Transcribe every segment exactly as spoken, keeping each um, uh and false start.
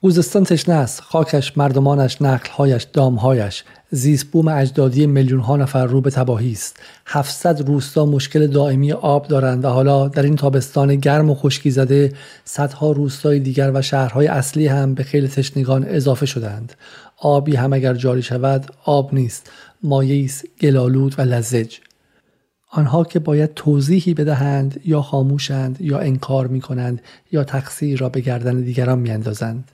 خوزستان تشنه است، خاکش، مردمانش، نقلهایش، دامهایش، زیست بوم اجدادی میلیون ها نفر رو به تباهی است. هفتصد روستا مشکل دائمی آب دارند و حالا در این تابستان گرم و خشکی زده صدها روستای دیگر و شهرهای اصلی هم به خیل تشنگان اضافه شدند. آبی هم اگر جاری شود آب نیست، مایعی است گل‌آلود و لزج. آنها که باید توضیحی بدهند یا خاموشند یا انکار می‌کنند یا تقصیر را به گردن دیگران می‌اندازند.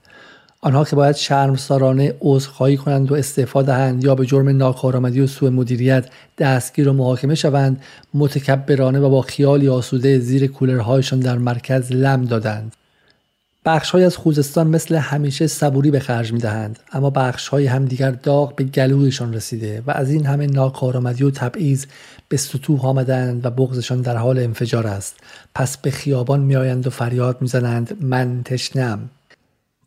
آنها که باید شرمسارانه عذرخواهی کنند و استعفا دهند یا به جرم ناکارآمدی و سوء مدیریت دستگیر و محاکمه شوند، متکبرانه و با خیالی آسوده زیر کولرهایشان در مرکز لم دادند. بخش‌های از خوزستان مثل همیشه صبوری به خرج می‌دهند، اما بخش‌های هم دیگر داغ به گلویشان رسیده و از این همه ناکارآمدی و تبعیض به سطوح آمدند و بغضشان در حال انفجار است. پس به خیابان می‌آیند و فریاد می‌زنند من تشنم.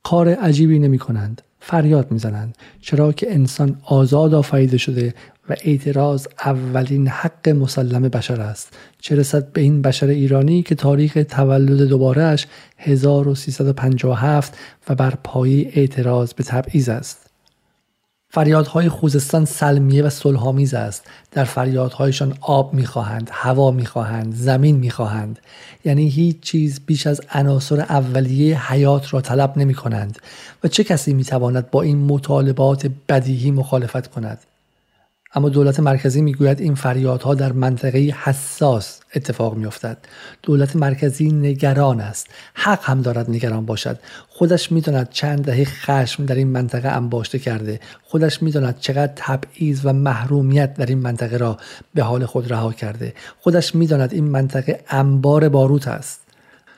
کار عجیبی نمی کنند، فریاد می زنند، چرا که انسان آزاد آفریده شده و اعتراض اولین حق مسلم بشر است. چه رسد به این بشر ایرانی که تاریخ تولد دوبارهش هزار و سیصد و پنجاه و هفت و بر پایه اعتراض به تبعیض است. فریادهای خوزستان سلمیه و صلح‌آمیز است. در فریادهایشان آب می‌خواهند، هوا می‌خواهند، زمین می‌خواهند. یعنی هیچ چیز بیش از عناصر اولیه حیات را طلب نمی‌کنند و چه کسی می‌تواند با این مطالبات بدیهی مخالفت کند؟ اما دولت مرکزی میگوید این فریادها در منطقه حساس اتفاق میافتد. دولت مرکزی نگران است، حق هم دارد نگران باشد. خودش میداند چند دهه خشم در این منطقه انباشته کرده، خودش میداند چقدر تبعیض و محرومیت در این منطقه را به حال خود رها کرده، خودش میداند این منطقه انبار باروت است.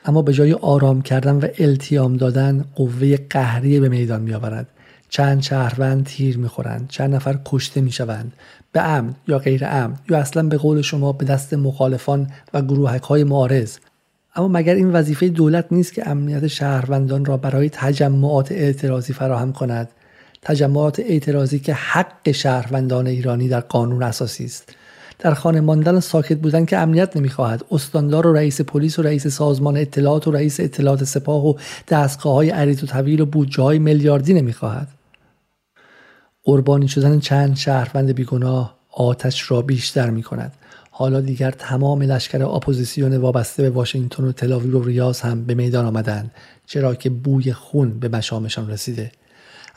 اما به جای آرام کردن و التیام دادن، قوه قهری به میدان میآورد. چند شهروند تیر میخورند، چند نفر کشته میشوند، به عمد یا غیر عمد یا اصلا به قول شما به دست مخالفان و گروهک‌های معارض. اما مگر این وظیفه دولت نیست که امنیت شهروندان را برای تجمعات اعتراضی فراهم کند؟ تجمعات اعتراضی که حق شهروندان ایرانی در قانون اساسی است. در خانه ماندن ساکت بودن که امنیت نمیخواهد. استاندار و رئیس پلیس و رئیس سازمان اطلاعات و رئیس اطلاعات سپاه و دستگاه‌های عریض و طویل و بودجه‌های میلیاردی نمیخواهد. قربانی شدن چند شهروند بیگناه آتش را بیشتر می کند. حالا دیگر تمام لشکر اپوزیسیون وابسته به واشنگتن و تلاویو و ریاض هم به میدان آمدند، چرا که بوی خون به مشامشان رسیده.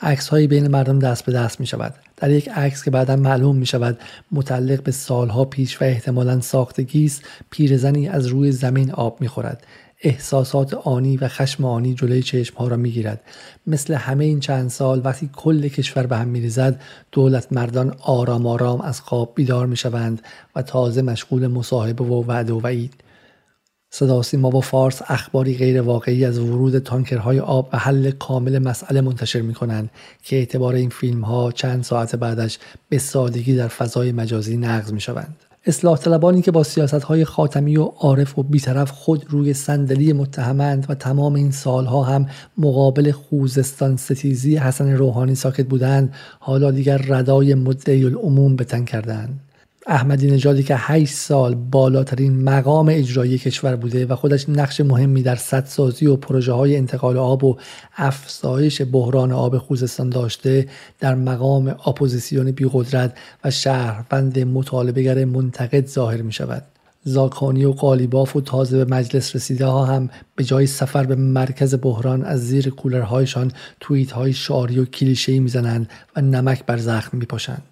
عکس‌های بین مردم دست به دست می شود. در یک عکس که بعداً معلوم می شود متعلق به سالها پیش و احتمالاً ساختگی است، پیرزنی از روی زمین آب می خورد. احساسات آنی و خشم آنی جلوی چشم‌ها را می‌گیرد. مثل همه این چند سال وقتی کل کشور به هم می‌ریزد، دولت مردان آرام آرام از خواب بیدار می‌شوند و تازه مشغول مصاحبه و وعده و وعید. صدا و سیما با فارس اخباری غیر واقعی از ورود تانکرهای آب و حل کامل مسئله منتشر می‌کنند که اعتبار این فیلم‌ها چند ساعت بعدش به سادگی در فضای مجازی نقض می‌شوند. اصلاح طلبانی که با سیاست‌های خاتمی و عارف و بی‌طرف خود روی صندلی متهمند و تمام این سالها هم مقابل خوزستان ستیزی حسن روحانی ساکت بودند، حالا دیگر ردای مدعی العموم به تن کردند. احمدی نژادی که هشت سال بالاترین مقام اجرایی کشور بوده و خودش نقش مهمی در سدسازی و پروژه‌های انتقال آب و افزایش بحران آب خوزستان داشته، در مقام اپوزیسیون بی‌قدرت و شهروند مطالبه‌گر منتقد ظاهر می‌شود. زاکانی و قالیباف و تازه به مجلس رسیده ها هم به جای سفر به مرکز بحران از زیر کولرهایشان توییت‌های شعاری و کلیشه‌ای می‌زنند و نمک بر زخم می‌پاشند.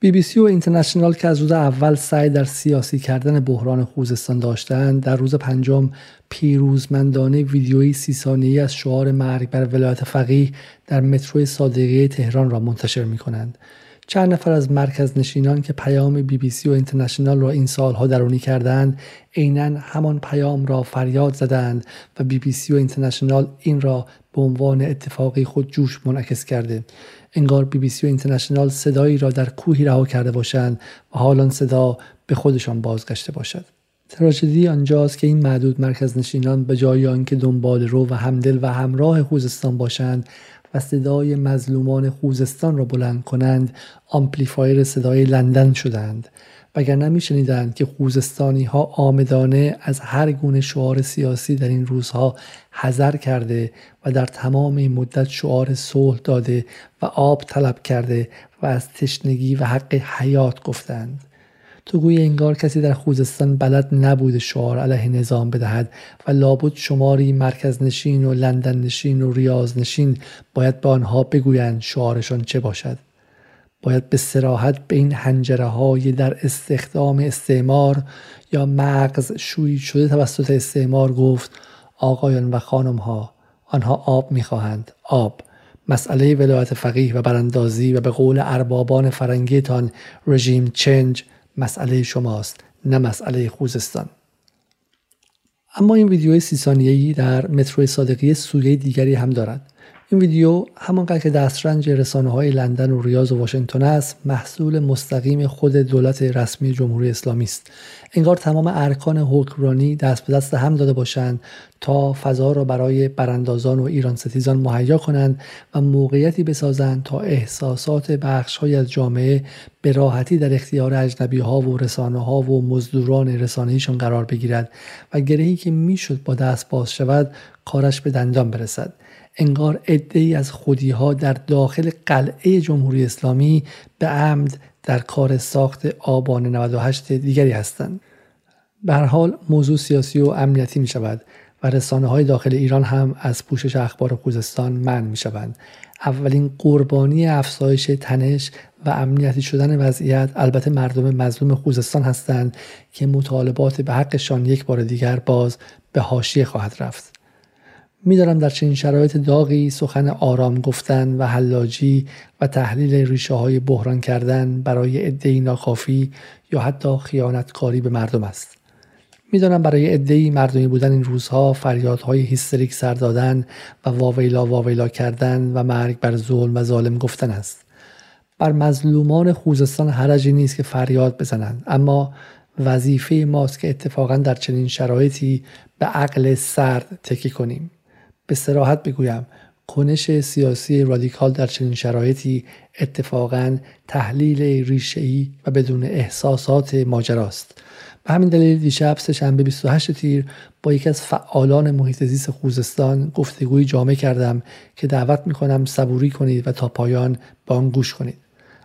بی بی سی و اینترنشنال که از روز اول سعی در سیاسی کردن بحران خوزستان داشتند، در روز پنجم پیروزمندانه ویدیویی سی ثانیه‌ای از شعار مرگ بر ولایت فقیه در مترو صادقیه تهران را منتشر می‌کنند. چند نفر از مرکز نشینان که پیام بی بی سی و اینترنشنال را این سالها درونی کردند، عیناً همان پیام را فریاد زدند و بی بی سی و اینترنشنال این را به عنوان اتفاقی خود جوش منعکس کرده. انگار بی بی سی و اینترنشنال صدایی را در کوهی رها کرده باشند و حالا صدا به خودشان بازگشته باشد. تراژدی آنجاست که این معدود مرکز نشینان به جای آنکه دنبال رو و همدل و همراه خوزستان باشند و صدای مظلومان خوزستان را بلند کنند آمپلیفایر صدای لندن شدند، وگرنه میشنیدند که خوزستانی ها عامدانه از هر گونه شعار سیاسی در این روزها حذر کرده و در تمام این مدت شعار صلح داده و آب طلب کرده و از تشنگی و حق حیات گفتند. تو گوی انگار کسی در خوزستان بلد نبود شعار علیه نظام بدهد و لابد شماری مرکز نشین و لندن نشین و ریاض نشین باید به آنها بگویند شعارشان چه باشد. باید به صراحت به این حنجره های در استخدام استعمار یا مغز شویی شده توسط استعمار گفت: آقایان و خانم ها، آنها آب میخواهند، آب. مسئله ولایت فقیه و براندازی و به قول اربابان فرنگیتان رژیم چنج مسئله شماست، نه مسئله خوزستان. اما این ویدیوی سی ثانیه‌ای در مترو صادقیه سویه دیگری هم دارد. این ویدیو همانقدر که دسترنج رسانه‌های لندن و ریاض و واشنگتن است، محصول مستقیم خود دولت رسمی جمهوری اسلامی است. انگار تمام ارکان حکمرانی دست به دست هم داده باشند تا فضا را برای براندازان و ایران ستیزان مهیا کنند و موقعیتی بسازند تا احساسات بخش‌های از جامعه به راحتی در اختیار اجنبی‌ها و رسانه‌ها و مزدوران رسانه‌ایشان قرار بگیرد و گرهی که میشد با دست باز شود کارش به دندان برسد. انگار عده‌ای از خودی‌ها در داخل قلعه جمهوری اسلامی به عمد در کار ساخت آبان نود و هشت دیگری هستند. به هر حال موضوع سیاسی و امنیتی می شود و رسانه‌های داخل ایران هم از پوشش اخبار خوزستان منع می شوند. اولین قربانی افزایش تنش و امنیتی شدن وضعیت البته مردم مظلوم خوزستان هستند که مطالبات به حقشان یک بار دیگر باز به حاشیه خواهد رفت. می‌دارم در چنین شرایط داغی سخن آرام گفتن و حلاجی و تحلیل ریشه‌های بحران کردن برای عده‌ای ناکافی یا حتی خیانتکاری به مردم است. می‌دانم برای عده‌ای مردمی بودن این روزها فریادهای هیستریک سر دادن و واویلا واویلا کردن و مرگ بر ظلم و ظالم گفتن است. بر مظلومان خوزستان حرجی نیست که فریاد بزنند، اما وظیفه ماست که اتفاقاً در چنین شرایطی به عقل سرد تکی کنیم. به صراحت بگویم کنش سیاسی رادیکال در چنین شرایطی اتفاقاً تحلیل ریشه‌ای و بدون احساسات ماجراست. به همین دلیل دیشب سه‌شنبه بیست و هشت تیر با یکی از فعالان محیط زیست خوزستان گفتگوی جامع کردم که دعوت می‌کنم صبوری کنید و تا پایان به آن گوش کنید.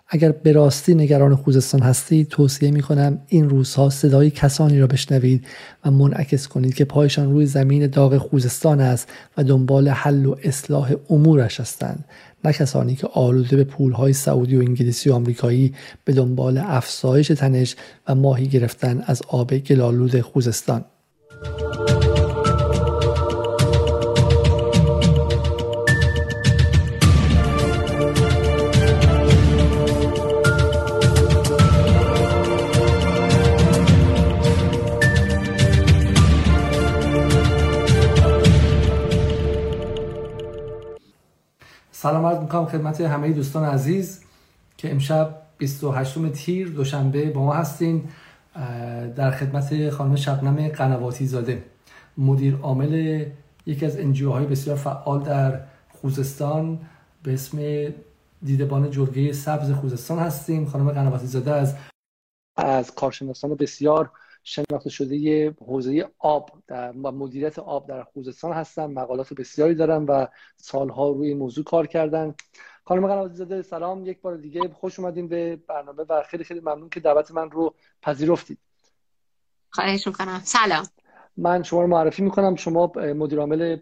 اگر به راستی نگران خوزستان هستید، توصیه می‌کنم این روزها صدای کسانی را بشنوید و منعکس کنید که پایشان روی زمین داغ خوزستان است و دنبال حل و اصلاح امورش هستند، نه کسانی که آلوده به پول‌های سعودی و انگلیسی و آمریکایی به دنبال افزایش تنش و ماهی گرفتن از آب گلالود خوزستان. سلام عرض می‌کنم خدمت همه دوستان عزیز که امشب بیست و هشتم تیر دوشنبه با ما هستین. در خدمت خانم شبنم قنواتی زاده، مدیر عامل یکی از انجیوهای بسیار فعال در خوزستان به اسم دیدهبان جلگه سبز خوزستان هستیم. خانم قنواتی زاده از از کارشناسان بسیار شناخته شده حوزه آب در مدیریت آب در خوزستان هستن، مقالات بسیاری دارن و سالها روی موضوع کار کردن. خانم قنواتی زاده سلام، یک بار دیگه خوش اومدین به برنامه و خیلی خیلی ممنون که دعوت من رو پذیرفتید. خواهش می‌کنم. سلام، من شما رو معرفی می‌کنم. شما مدیر عامل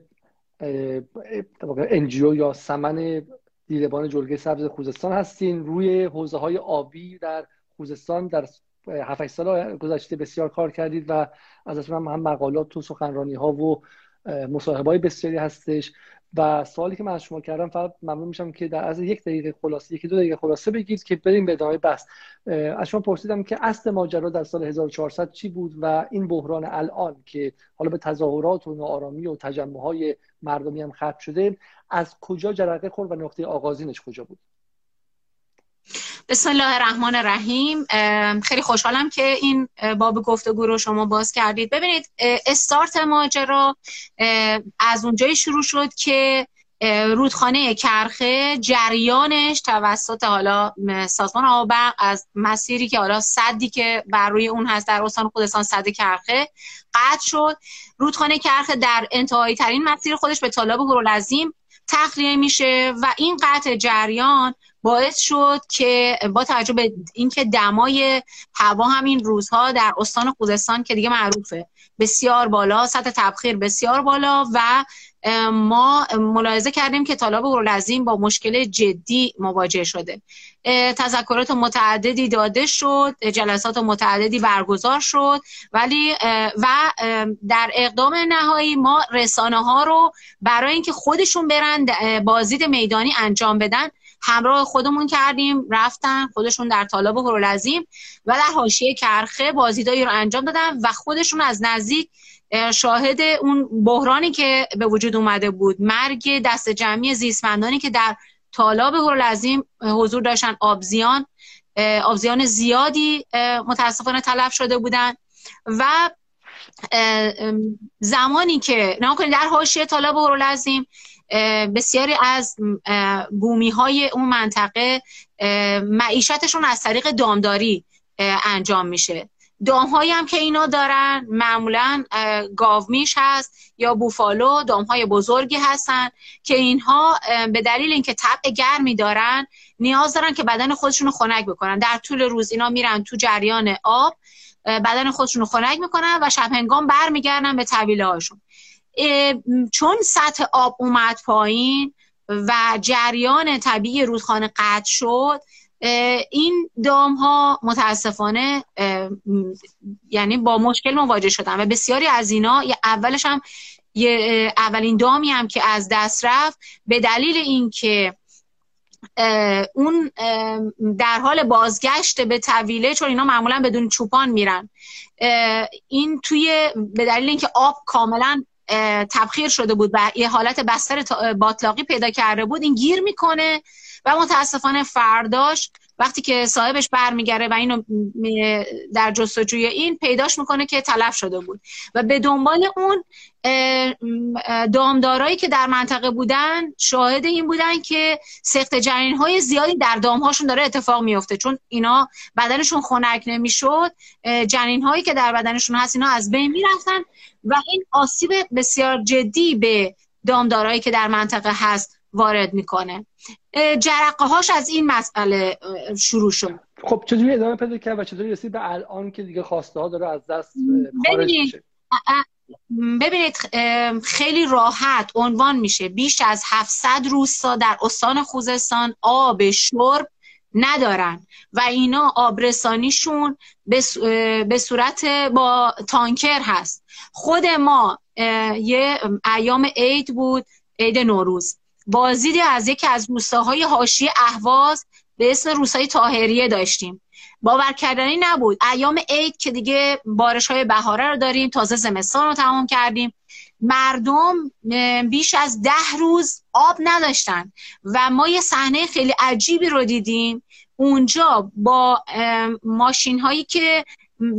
انجیو یا سمن دیدهبان جلگه سبز خوزستان هستین. روی حوزه‌های آبی در خوزستان در هفت سال گذشته بسیار کار کردید و ازتون هم, هم مقالات و سخنرانی‌ها و مصاحبه‌های بسیاری هستش و سوالی که من از شما کردم فقط ممنون میشم که در از یک دقیقه خلاصه یکی دو دقیقه خلاصه بگید که بریم به ادامه بحث. از شما پرسیدم که اصل ماجرا در سال هزار و چهارصد چی بود و این بحران الان که حالا به تظاهرات و ناآرامی و تجمع‌های مردمی هم ختم شده از کجا جرقه خورد و نقطه آغازینش کجا بود؟ بسم الله الرحمن الرحیم. خیلی خوشحالم که این باب گفتگو رو شما باز کردید. ببینید، استارت ماجرا از اونجایی شروع شد که رودخانه کرخه جریانش توسط حالا سازمان آبق از مسیری که حالا سدی که بر روی اون هست در استان خوزستان سد کرخه قطع شد. رودخانه کرخه در انتهایی ترین مسیر خودش به تالاب هورالعظیم تخلیه میشه و این قطع جریان باعث شد که با توجه به اینکه دمای هوا هم این روزها در استان خوزستان که دیگه معروفه بسیار بالا، سطح تبخیر بسیار بالا و ما ملاحظه کردیم که تالاب هورالعظیم با مشکل جدی مواجه شده. تذکرات متعددی داده شد، جلسات متعددی برگزار شد ولی و در اقدام نهایی ما رسانه ها رو برای اینکه خودشون برن بازدید میدانی انجام بدن همراه خودمون کردیم، رفتن خودشون در تالاب هورالعظیم و در حاشیه کرخه بازدیدایی رو انجام دادن و خودشون از نزدیک شاهد اون بحرانی که به وجود اومده بود، مرگ دست جمعی زیستمندانی که در تالاب هورالعظیم حضور داشتن، آبزیان آبزیان زیادی متاسفانه تلف شده بودن و زمانی که نگاه کنید در حاشیه تالاب هورالعظیم بسیاری از بومی های اون منطقه معیشتشون از طریق دامداری انجام میشه. دامهایی هم که اینا دارن معمولا گاومیش هست یا بوفالو، دامهای بزرگی هستن که اینها به دلیل اینکه طبع گرمی دارن نیاز دارن که بدن خودشون رو خنک بکنن. در طول روز اینا میرن تو جریان آب بدن خودشون رو خنک میکنن و شب هنگام برمیگردن به طویله هاشون. چون سطح آب اومد پایین و جریان طبیعی رودخانه قطع شد این دام ها متاسفانه یعنی با مشکل مواجه شدن و بسیاری از اینا اولش هم اولین دامی هم که از دست رفت به دلیل اینکه اون در حال بازگشت به طویله، چون اینا معمولا بدون چوپان میرن، این توی به دلیل اینکه آب کاملا تبخیر شده بود و یه حالت بستر باطلاقی پیدا کرده بود این گیر میکنه و متاسفانه فرداش وقتی که صاحبش برمیگره و اینو در جستجوی این پیداش میکنه که تلف شده بود و به دنبال اون دامدارایی که در منطقه بودن شاهد این بودن که سخت جنین‌های زیادی در دامهاشون داره اتفاق میفته، چون اینا بدنشون خنک نمیشد، جنین‌هایی که در بدنشون هست اینا از بین میرفتن و این آسیب بسیار جدی به دامدارایی که در منطقه هست وارد میکنه. جرقه هاش از این مسئله شروع شد. خب چطوری ادامه پیدا کرد و چطوری رسید به الان که دیگه خواسته ها داره از دست خارج میشه؟ ببینید خیلی راحت عنوان میشه بیش از هفتصد روستا در استان خوزستان آب شرب ندارن و اینا آبرسانیشون به صورت با تانکر هست. خود ما یه ایام عید بود، عید نوروز، بازدیدی از یکی از روستاهای حاشیه اهواز به اسم روستای طاهریه داشتیم. باور کردنی نبود، ایام عید که دیگه بارش‌های بهاره رو داریم، تازه زمستان رو تمام کردیم، مردم بیش از ده روز آب نداشتن و ما یه صحنه خیلی عجیبی رو دیدیم اونجا با ماشین‌هایی که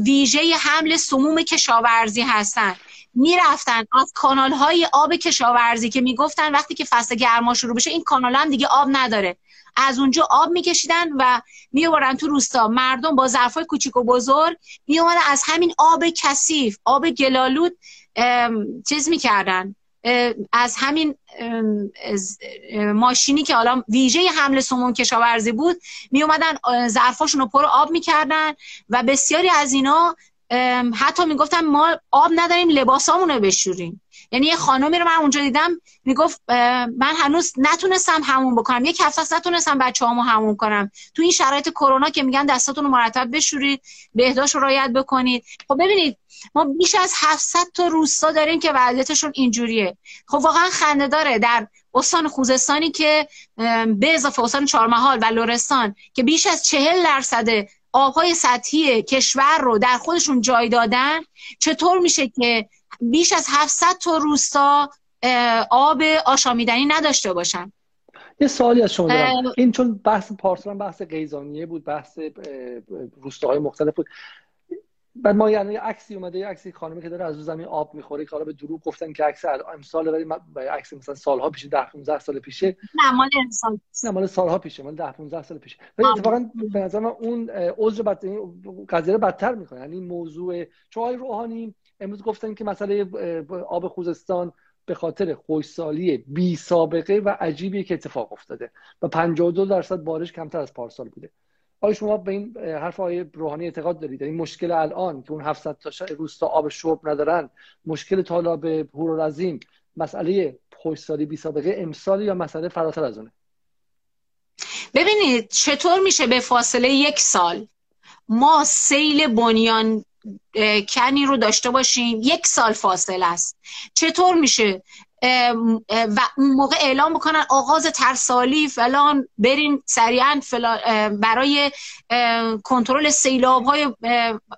ویژه حمل سموم کشاورزی هستن میرفتن از کانال‌های آب کشاورزی که میگفتن وقتی که فصل گرما شروع بشه این کانال هم دیگه آب نداره، از اونجا آب میکشیدن و میوردن تو روستا. مردم با ظرفای کوچیک و بزرگ میومدن از همین آب کثیف، آب گلالود چیز میکردن، از همین از ماشینی که حالا ویژه حمل سموم کشاورزی بود میومدن ظرفاشون رو پر آب میکردن و بسیاری از اینا حتی میگفتن ما آب نداریم لباسامون رو بشوریم. یعنی یه خانمی رو من اونجا دیدم میگفت من هنوز نتونستم همون بکنم، یک هفته است نتونستم بچه‌هامو همون کنم، تو این شرایط کرونا که میگن دستاتون رو مرتب بشورید، بهداشت رو رعایت بکنید. خب ببینید ما بیش از هفتصد تا روستا داریم که وضعیتشون اینجوریه. خب واقعا خنده داره در استان خوزستانی که به اضافه استان چهارمحال و لرستان که بیش از چهل درصد آبهای سطحی کشور رو در خودشون جای دادن، چطور میشه که بیش از هفتصد تا روستا آب آشامیدنی نداشته باشن؟ یه سوالی از شما دارم. این چون بحث پارسال بحث قیزانیه بود، بحث روستاهای مختلف بود، بعد ما یعنی عکسی اومده، یه عکسی خانمی که داره از رو زمین آب میخوره که حالا به دروغ گفتن که عکس امسال، ولی عکس مثلا سالها پیش، ده پانزده سال پیشه. نه مال امسال، نه مال سالها پیشه، مال ده پانزده سال پیشه. ولی اتفاقا به نظر من اون عذر بدتر، قضیه رو بدتر میکنه. یعنی موضوع چای روحانی امروز گفتن که مسئله آب خوزستان به خاطر خشکسالی بی سابقه و عجیبی که اتفاق افتاده و پنجاه و دو درصد بارش کمتر از پارسال بوده. آیا شما به این حرف آقای روحانی اعتقاد دارید؟ این مشکل الان که اون هفتصد تا روستا آب شرب ندارن، مشکل تالاب هورالعظیم، مسئله خشکسالی بی سابقه امسال یا مسئله فراتر از اونه؟ ببینید چطور میشه به فاصله یک سال ما سیل بنیان کنی رو داشته باشیم. یک سال فاصله است. چطور میشه و اون موقع اعلام بکنن آغاز ترسالی فلان، برین سریعا فلان برای کنترل سیلاب های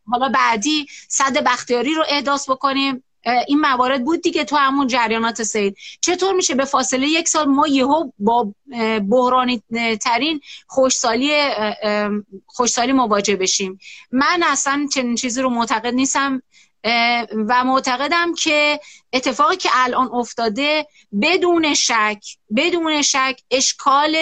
حالا بعدی سد بختیاری رو احداث بکنیم؟ این موارد بود دیگه تو همون جریانات سیل. چطور میشه به فاصله یک سال ما یهو با بحرانی ترین خشکسالی خشکسالی مواجه بشیم؟ من اصلا چنین چیزی رو معتقد نیستم و معتقدم که اتفاقی که الان افتاده بدون شک بدون شک اشکال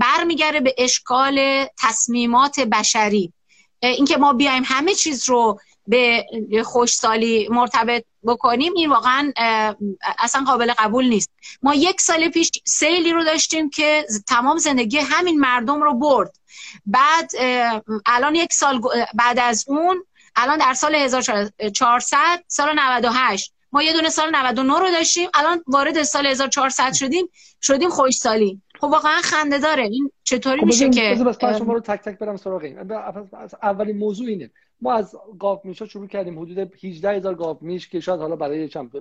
برمیگره به اشکال تصمیمات بشری. اینکه ما بیایم همه چیز رو به خشکسالی مرتبط بکنیم این واقعا اصلا قابل قبول نیست. ما یک سال پیش سیلی رو داشتیم که تمام زندگی همین مردم رو برد. بعد الان یک سال بعد از اون، الان در سال هزار و چهارصد، سال نود و هشت ما یه دونه سال نود و نه رو داشتیم، الان وارد سال هزار و چهارصد شدیم شدیم خشکسالی. خب واقعا خنده داره. این چطوری خب میشه که بس بس شما رو تک تک برم سراغ این. اولین موضوع اینه، ما از گاومیشا شروع کردیم، حدود هجده هزار گاومیش که شاید حالا برای چند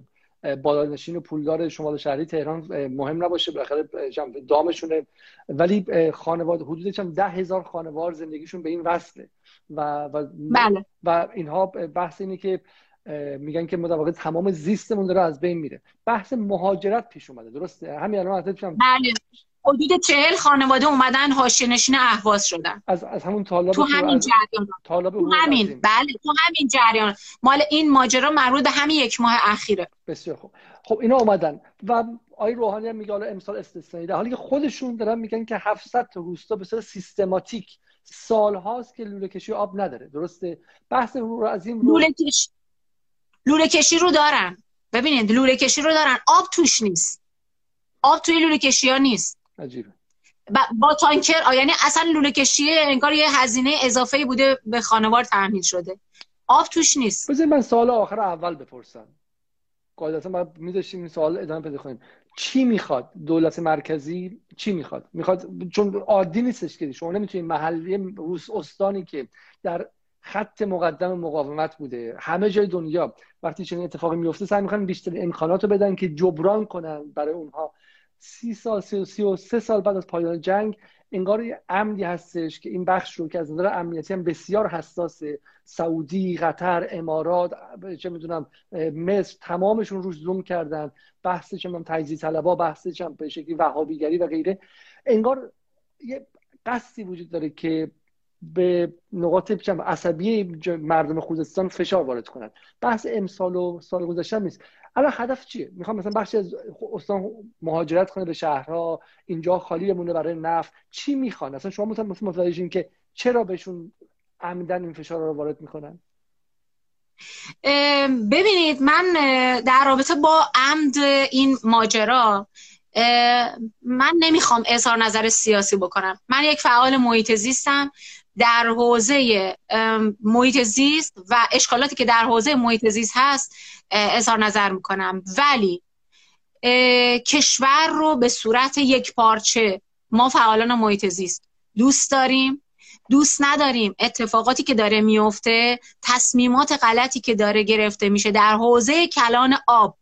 بالانشین و پولدار شمال شهری تهران مهم نباشه، بالاخره دامشونه، ولی خانواده حدود چند ده هزار خانوار زندگیشون به این وصله و و, بله. و اینها بحث اینه که میگن که متوقع تمام زیستمون داره از بین میره. بحث مهاجرت پیش اومده، درسته؟ همین الان حتی پیشم بله حدود چهل خانواده اومدن حاشیه‌نشین اهواز شدن از از همون تالاب تو همین جریان تو همین بله تو همین جریان مال این ماجرا مربوط به همین یک ماه اخیره. بسیار خوب. خب اینا اومدن و آقای روحانی هم میگه حالا امسال استثنایی، در حالی که خودشون دارن میگن که هفتصد تا روستا به صورت سیستماتیک سال‌هاست که لوله کشی آب نداره، درسته؟ بحث هورالعظیم رو... لوله کشی لوله کشی رو دارن. ببینید لوله کشی رو دارن، آب توش نیست، آب توی لوله کشی‌ها نیست. عجیبه. با تانکر، یعنی اصلا لوله کشی انگار یه هزینه اضافه‌ای بوده به خانوار تامین شده، آب توش نیست. بذار من سوال آخر اول بپرسم. قاعدتا ما می‌ذاشتیم این سوال ادامه پیدا کنیم. چی میخواد دولت مرکزی؟ چی میخواد؟ میخواد، چون عادی نیستش که شما نمیتونید محله استانی که در خط مقدم مقاومت بوده همه جای دنیا وقتی چنین اتفاقی میفته سعی می‌کنن بیشتر امکاناتو بدن که جبران کنن برای اونها. سی سال سی و, سی و سه سال بعد از پایان جنگ انگار یه عمدی هستش که این بخش رو که از نظر امنیتی هم بسیار حساسه، سعودی، قطر، امارات، چه میدونم مصر، تمامشون روش زوم کردن. بحث چه میدونم تجزیه طلبها، بحث چه به شکلی وهابیگری و غیره. انگار یه قصدی وجود داره که به نقاط چم عصبی مردم خوزستان فشار وارد کنن. بحث امسال و سال گذشته نیست. الان هدف چیه؟ میخوام مثلا بخشی از استان مهاجرت کنه به شهرها، اینجا خالی بمونه برای نفت. چی میخوان؟ اصلا شما مثلا متوجه شین که چرا بهشون عمدن این فشار رو وارد میکنن؟ ببینید من در رابطه با عمد این ماجرا من نمیخوام اظهار نظر سیاسی بکنم. من یک فعال محیط زیستم. در حوزه محیط زیست و اشکالاتی که در حوزه محیط زیست هست اظهار نظر میکنم، ولی کشور رو به صورت یک پارچه ما فعالان محیط زیست دوست داریم، دوست نداریم. اتفاقاتی که داره میفته، تصمیمات غلطی که داره گرفته میشه در حوزه کلان آب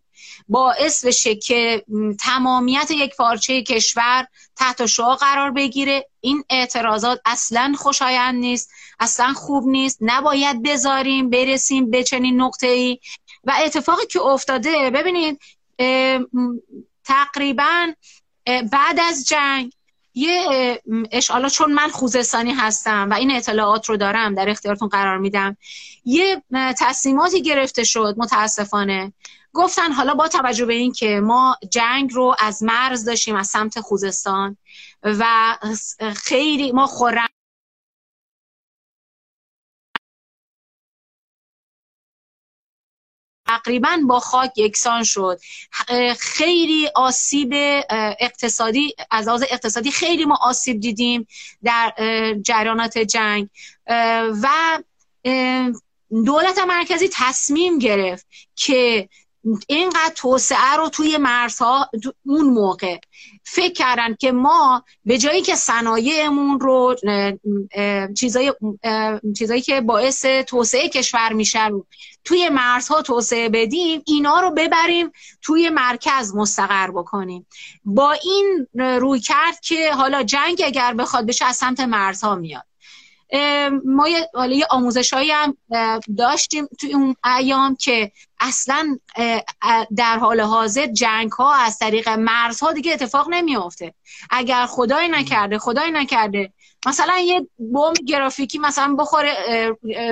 باعث بشه که تمامیت یک پارچه کشور تحت شعاع قرار بگیره. این اعتراضات اصلا خوشایند نیست، اصلا خوب نیست. نباید بذاریم برسیم به چنین نقطه‌ای. و اتفاقی که افتاده، ببینید تقریبا بعد از جنگ یه اشعالا، چون من خوزستانی هستم و این اطلاعات رو دارم در اختیارتون قرار میدم، یه تصمیماتی گرفته شد متاسفانه. گفتن حالا با توجه به این که ما جنگ رو از مرز داشتیم از سمت خوزستان و خیلی ما خورم تقریبا با خاک یکسان شد، خیلی آسیب اقتصادی از لحاظ اقتصادی خیلی ما آسیب دیدیم در جریانات جنگ و دولت مرکزی تصمیم گرفت که اینقدر توسعه رو توی مرزها، اون موقع فکر کردن که ما به جایی که صنایعمون رو چیزای چیزایی که باعث توسعه کشور میشن توی مرزها توسعه بدیم، اینا رو ببریم توی مرکز مستقر بکنیم، با این روی کرد که حالا جنگ اگر بخواد بشه از سمت مرزها میاد. ما یه حالا آموزشایی هم داشتیم توی اون ایام که اصلا در حال حاضر جنگ ها از طریق مرز ها دیگه اتفاق نمیافته. اگر خدای نکرده خدای نکرده مثلا یه بمب گرافیکی مثلا بخوره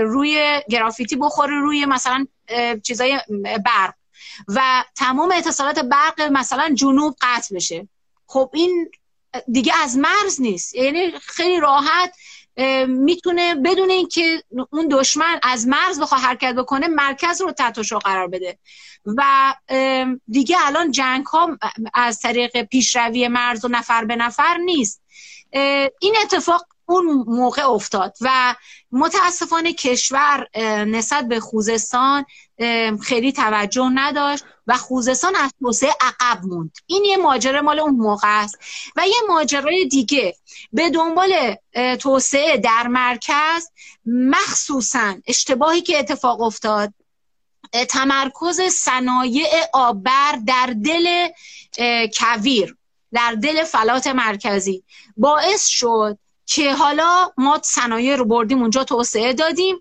روی گرافیتی بخوره روی مثلا چیزای برق و تمام اتصالات برق مثلا جنوب قطع بشه، خب این دیگه از مرز نیست، یعنی خیلی راحت میتونه بدون اینکه اون دشمن از مرز بخواه حرکت بکنه مرکز رو تحت شعاع قرار بده و دیگه الان جنگ ها از طریق پیشروی مرز و نفر به نفر نیست. این اتفاق اون موقع افتاد و متاسفانه کشور نسبت به خوزستان خیلی توجه نداشت و خوزستان از توسعه عقب موند. این یه ماجرا مال اون موقع است و یه ماجرای دیگه به دنبال توسعه در مرکز، مخصوصا اشتباهی که اتفاق افتاد تمرکز صنایع آبر در دل کویر، در دل فلات مرکزی باعث شد که حالا ما صنایع رو بردیم اونجا توسعه دادیم،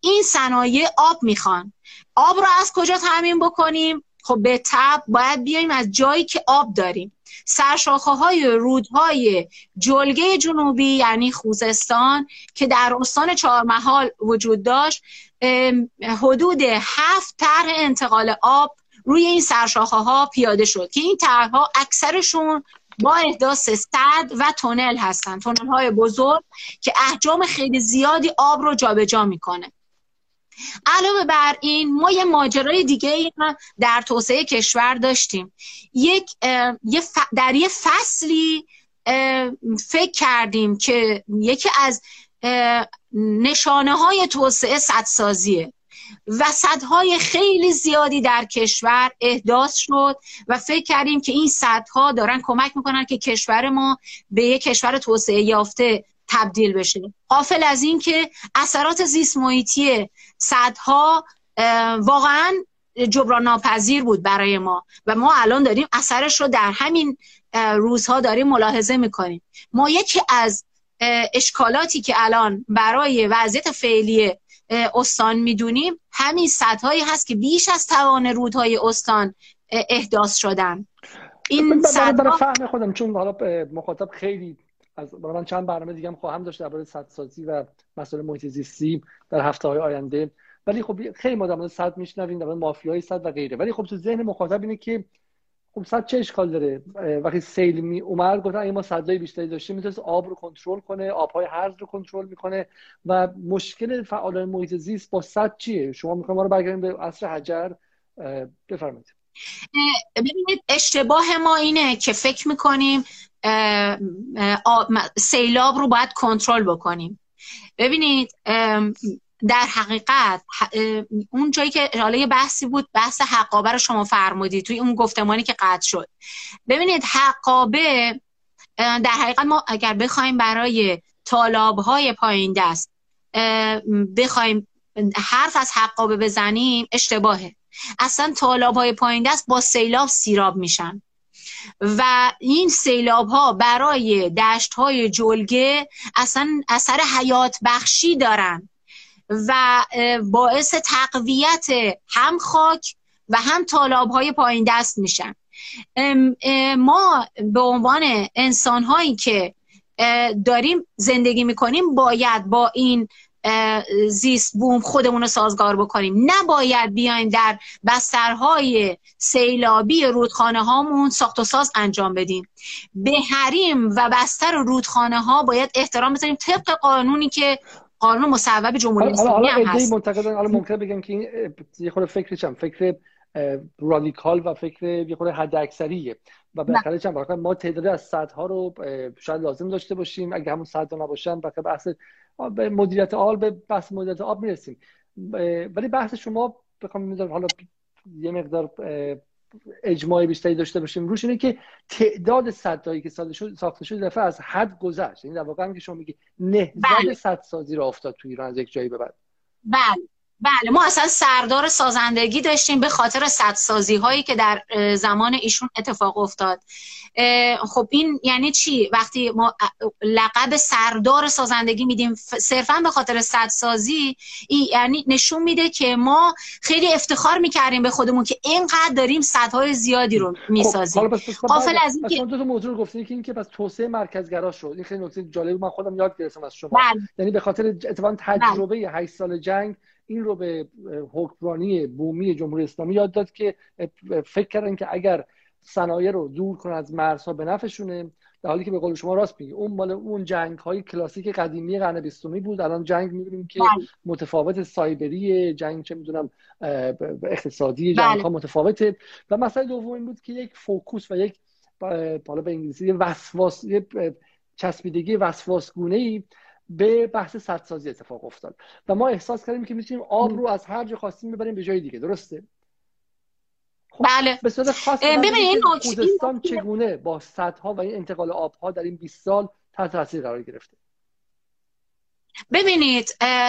این صنایع آب میخوان، آب رو از کجا تامین بکنیم؟ خب به تبع باید بیایم از جایی که آب داریم. سرشاخه های رودهای جلگه جنوبی یعنی خوزستان که در استان چهارمحال وجود داشت، حدود هفت طرح انتقال آب روی این سرشاخه ها پیاده شد که این طرح ها اکثرشون با احداث سد و تونل هستن، تونل های بزرگ که احجام خیلی زیادی آب رو جابجا میکنه. علاوه بر این ما یه ماجرای دیگه در توسعه کشور داشتیم. یک در یه فصلی فکر کردیم که یکی از نشانه های توسعه سدسازیه و سدهای خیلی زیادی در کشور احداث شد و فکر کردیم که این سدها دارن کمک میکنن که کشور ما به یک کشور توسعه یافته تبدیل بشه، غافل از این که اثرات زیست محیطی سدها واقعا جبران ناپذیر بود برای ما و ما الان داریم اثرش رو در همین روزها داریم ملاحظه میکنیم. ما یکی از اشکالاتی که الان برای وضعیت فعلی استان میدونیم همین سدهایی هست که بیش از توان رودهای استان احداث شدن. این سدها فهم خودم، چون حالا مخاطب خیلی از من چند برنامه دیگه هم خواهم داشت درباره سدسازی و مسائل محیط زیستی در هفته‌های آینده، ولی خب خیلی ما در مورد سد میشنویم، در مورد مافیای سد و غیره، ولی خب تو ذهن مخاطب اینه که خب سد چه اشکال داره؟ وقتی سیل می اومد گفتن اگه ما سدهای بیشتری داشتیم میتونست آب رو کنترل کنه، آبهای هرز رو کنترل میکنه و مشکل فعالان محیط زیست با سد چیه؟ شما میخواید ما رو برگردیم به عصر حجر؟ بفرمایید. ببینید اشتباه ما اینه که فکر میکنیم سیلاب رو باید کنترل بکنیم. ببینید در حقیقت اون جایی که حالا یه بحثی بود، بحث حقابه رو شما فرمودید توی اون گفتمانی که قطع شد. ببینید حقابه در حقیقت ما اگر بخوایم برای تالاب‌های پایین دست بخوایم حرف از حقابه بزنیم اشتباهه. اصلا تالاب‌های پایین دست با سیلاب سیراب میشن و این سیلاب ها برای دشت های جلگه اصلا اثر حیات بخشی دارن و باعث تقویت هم خاک و هم تالاب های پایین دست میشن. ما به عنوان انسان هایی که داریم زندگی میکنیم باید با این زیست بوم خودمون رو سازگار بکنیم. نباید بیایم در بسترهای سیلابی رودخانه هامون ساخت و ساز انجام بدیم. به حریم و بستر رودخانه ها باید احترام بذاریم طبق قانونی که قانون مصوب جمهوری اسلامی هم هست. معتقدن الان ممکنه بگم که این یه خورده فکرش هم فکر رادیکال و فکر یه خورده حداکثریه و بالاخره چند وقت ما تعدادی از سدها رو شاید لازم داشته باشیم، اگه همون سدها نباشن بخاطر بحث به مدیریت آب به بحث مدیریت آب میرسیم. ولی بحث شما بخوام میذارم حالا یه مقدار اجماع بیشتری داشته باشیم روش اینه که تعداد سدهایی که ساخته شده دفعه از حد گذشت، یعنی در واقع هم که شما میگی نهضت سدسازی را افتاد تو ایران از یک جایی به بعد. بله بله ما اصلا سردار سازندگی داشتیم به خاطر سدسازی هایی که در زمان ایشون اتفاق افتاد. خب این یعنی چی؟ وقتی ما لقب سردار سازندگی میدیم صرفا به خاطر سدسازی، یعنی نشون میده که ما خیلی افتخار میکردیم به خودمون که اینقدر داریم سدهای زیادی رو میسازیم. قافل از این که دو تا موضوع گفتین که این که پس توسعه مرکزگرا شد، این خیلی نکته جالب من خودم یاد گرفتم از شما. یعنی به خاطر اتفاقا تجربه هشت سال جنگ این رو به حکمرانی بومی جمهوری اسلامی یاد داد که فکر کردن که اگر صنایع رو دور کنن از مرزها به نفعشونه، در حالی که به قول شما راست میگی اون مال اون جنگ‌های کلاسیک قدیمی قرن بیستم بود. الان جنگ می‌بینیم که متفاوت، سایبری جنگ، چه می‌دونم اقتصادی جنگ‌ها متفاوته. و مسئله دوم این بود که یک فوکوس و یک حالا به انگلیسی وسواس، چسبیدگی وسواس‌گونه‌ای به بحث سدسازی اتفاق افتاد و ما احساس کردیم که میتونیم آب رو از هر جا خواستیم ببریم به جای دیگه. درسته؟ خب بله. به صورت خاص ببینید خوزستان چگونه با سدها و این انتقال آبها در این بیست سال تحت تاثیر قرار گرفته. ببینید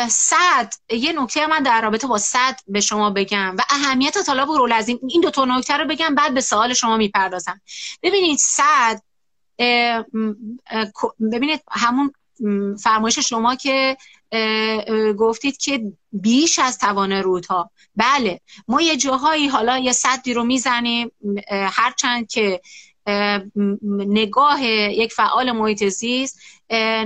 سد، یه نکته من در رابطه با سد به شما بگم و اهمیت طالاب هورالعظیم، این دو تا نکته رو بگم بعد به سوال شما میپردازم. ببینید سد، ببینید همون فرمایش شما که اه، اه، گفتید که بیش از توان رودها، بله ما یه جاهایی حالا یه سدی رو میزنیم، هرچند که نگاه یک فعال محیط زیست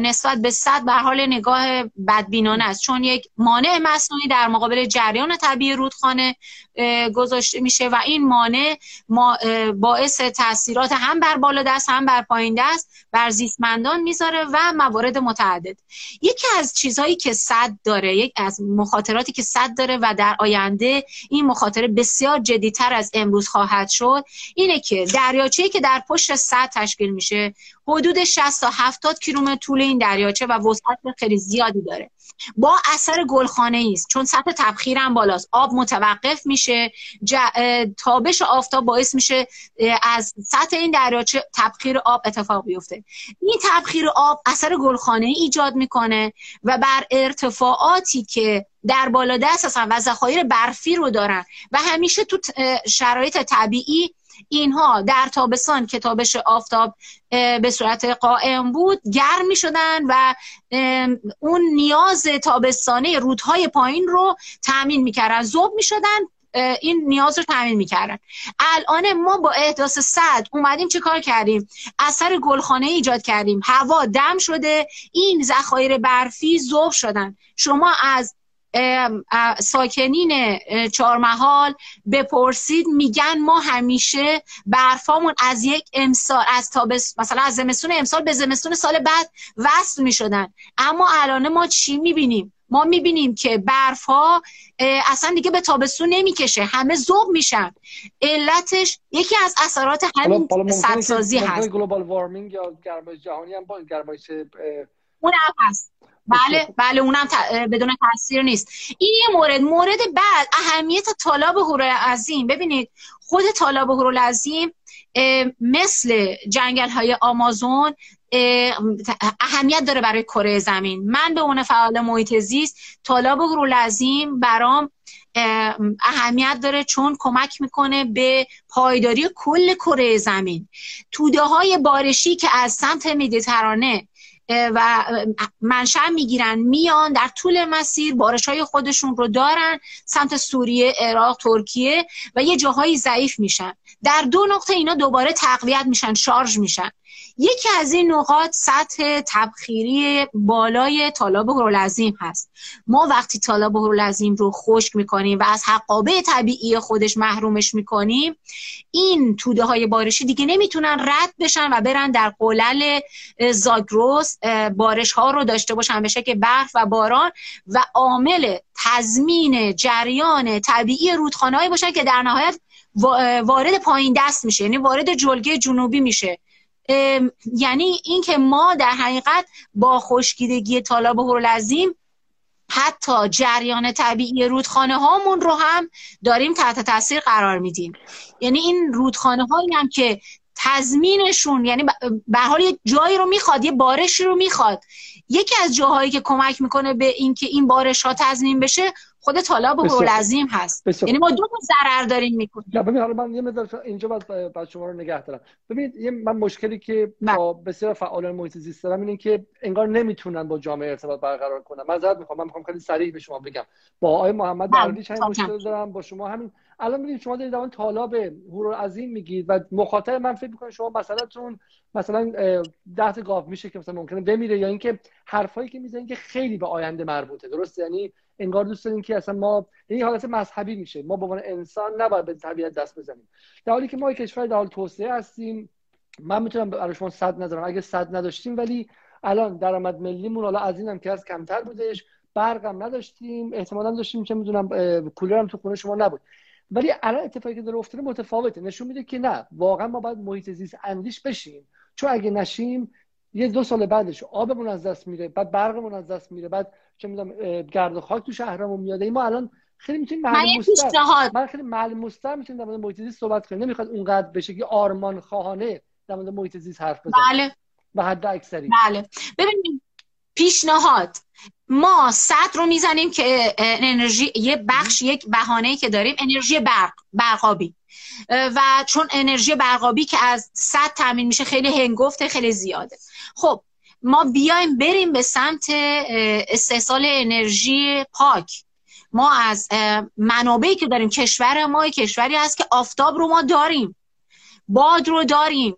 نسبت به سد به حال نگاه بدبینانه است، چون یک مانع مصنوعی در مقابل جریان طبیعی رودخانه گذاشته میشه و این مانع باعث تاثیرات هم بر بالادست هم بر پاییندست بر زیستمندان میذاره و موارد متعدد. یکی از چیزهایی که سد داره، یک از مخاطراتی که سد داره و در آینده این مخاطره بسیار جدیتر از امروز خواهد شد، اینه که دریاچه‌ای که در پشت سد تشکیل میشه حدود شصت تا هفتاد کیلومتر طول این دریاچه و وسعت خیلی زیادی داره، با اثر گلخانه‌ای است، چون سطح تبخیر هم بالاست، آب متوقف میشه، ج... تابش آفتاب باعث میشه از سطح این دریاچه تبخیر آب اتفاق بیفته. این تبخیر آب اثر گلخانه‌ای ایجاد میکنه و بر ارتفاعاتی که در بالادست هستن و ذخایر برفی رو دارن و همیشه تو شرایط طبیعی اینها در تابستان که تابش آفتاب به صورت قائم بود گرم می شدن و اون نیاز تابستانه رودهای پایین رو تامین می کردن، ذوب می شدن، این نیاز رو تامین می کردن. الان ما با احداث سد اومدیم چه کار کردیم؟ اثر گلخانه ایجاد کردیم، هوا دم شده، این ذخایر برفی ذوب شدن. شما از ساکنین چهارمحال بپرسید میگن ما همیشه برفامون از یک امسال از تابست مثلا از زمستون امسال به زمستون سال بعد وصل میشدن، اما الان ما چی میبینیم؟ ما میبینیم که برف ها اصلا دیگه به تابستون نمیکشه، همه ذوب میشن. علتش یکی از اثرات همین سدسازی هست. گلوبال وارمینگ یا گرمایش جهانی هم با گرمایش اون هم هست. بله بله اونم ت... بدون تاثیر نیست. این یه مورد. مورد بعد اهمیت طالاب هورالعظیم. ببینید خود طالاب هورالعظیم مثل جنگل های آمازون اهمیت داره برای کره زمین. من به عنوان فعال محیط زیست طالاب هورالعظیم برام اهمیت داره، چون کمک میکنه به پایداری کل کره زمین. توده های بارشی که از سمت مدیترانه و منشأ میگیرن میان در طول مسیر بارش‌های خودشون رو دارن سمت سوریه، عراق، ترکیه و یه جاهایی ضعیف میشن. در دو نقطه اینا دوباره تقویت میشن، شارژ میشن. یکی از این نقاط سطح تبخیری بالای تالاب هورالعظیم هست. ما وقتی تالاب هورالعظیم رو خشک میکنیم و از حقابه طبیعی خودش محرومش میکنیم، این توده های بارشی دیگه نمیتونن رد بشن و برن در قلل زاگروس بارش ها رو داشته باشن به شکل برف و باران و عامل تضمین جریان طبیعی رودخانه هایی باشن که در نهایت وارد پایین دست میشه، یعنی وارد جلگه جنوبی میشه. یعنی اینکه ما در حقیقت با خشکیدگی تالاب هورالعظیم حتی جریان طبیعی رودخانه هامون رو هم داریم تحت تاثیر قرار میدیم. یعنی این رودخانه هایی هم که تضمینشون، یعنی به حال یه جایی رو میخواد، یه بارشی رو میخواد، یکی از جاهایی که کمک میکنه به اینکه این بارش ها تضمین بشه خود تالاب هورالعظیم هست. یعنی ما دو تا ضرر داریم میکنیم. نه ببین، حالا من یه مقدار اینجا بعد شما رو نگه دارم. ببینید من مشکلی که با بسیار فعالان محیط زیست دارم اینه که انگار نمیتونن با جامعه ارتباط برقرار کنن. من ذات میخوام من میخوام خیلی سریع به شما بگم. با آقای محمد بردیش همین مشکل دارم، با شما همین. الان ببینید شما در زمان تالاب هورالعظیم میگید و مخاطب من فکر میکنه شما مثلاتون مثلا ده تا گاو میشه که مثلا ممکنه بمیره، یا اینکه حرفایی که میزنین که خیلی به آینده مربوطه. درسته؟ یعنی انگار دوست داریم که اصلا ما این حالت مذهبی میشه، ما به عنوان انسان نباید به طبیعت دست بزنیم، در حالی که ما یک کشور در حال توسعه هستیم. من میتونم برای شما صد نذارم اگه صد نداشتیم، ولی الان درآمد ملیمون حالا از اینم که از کمتر بودش، برقم نداشتیم، احتمالاً داشتیم چه میدونم کولرم تو خونه شما نبود، ولی الان اتفاقی که داره افتاده متفاوته، نشون میده که نه، واقعا ما باید محیط زیست اندیش بشیم، چون اگه نشیم یه دو سال بعدش آبمون از دست میره، بعد برقمون از دست میره، بعد چه می‌دونم گرد و خاک تو شهرمون میاد. این ما الان خیلی میتونیم ملموس‌تر، من خیلی ملموس‌تر میتونیم در مورد محیط زیست صحبت کنیم. نمیخواد اونقدر بشه که آرمان خواهانه در مورد محیط زیست حرف بزنیم. بله. به حد اکثری. بله. ببینید پیشنهاد ما سد رو میزنیم که انرژی یه بخش، یک بهانه‌ای که داریم انرژی برق، برقابی، و چون انرژی برقابی که از سد تامین میشه خیلی هنگفته، خیلی زیاده. خب ما بیایم بریم به سمت استحصال انرژی پاک. ما از منابعی که داریم، کشور ما کشوری هست که آفتاب رو ما داریم، باد رو داریم،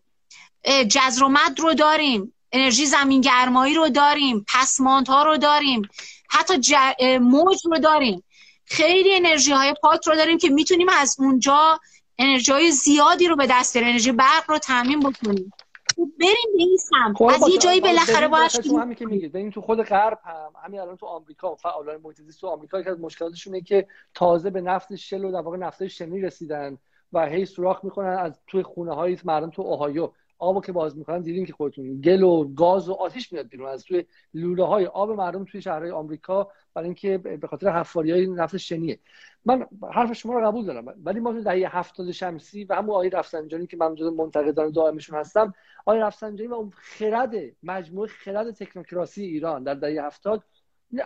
جزر و مد رو داریم، انرژی زمینگرمایی رو داریم، پسماندها رو داریم، حتی جر... موج رو داریم، خیلی انرژی های پاک رو داریم که میتونیم از اونجا انرژی های زیادی رو به دست بیاریم، انرژی برق رو تامین بکنیم. بریم به این سمت، از یه جایی بالاخره باید شروع همین که میگید. ببین تو خود غرب هم همین الان تو آمریکا فعالان محیط زیست تو آمریکا یکی از مشکلاتشون اینه که تازه به نفت شل و در واقع نفت شنی رسیدن و هی سوراخ میکنن از توی خونه‌های مردم تو اوهایو. آبو که باز میکنن دیدین که خودتون گل و گاز و آتش میاد بیرون از توی لوله های آب مردم توی شهرهای آمریکا، برای اینکه به خاطر حفاریهای نفت شنیه. من حرف شما رو قبول دارم، ولی ما تو دهه هفتاد شمسی و همون آقای رفسنجانی که من جزو منتقدان دائمشون هستم، آقای رفسنجانی و اون خرد مجموعه خرد تکنوکراسی ایران در دهه هفتاد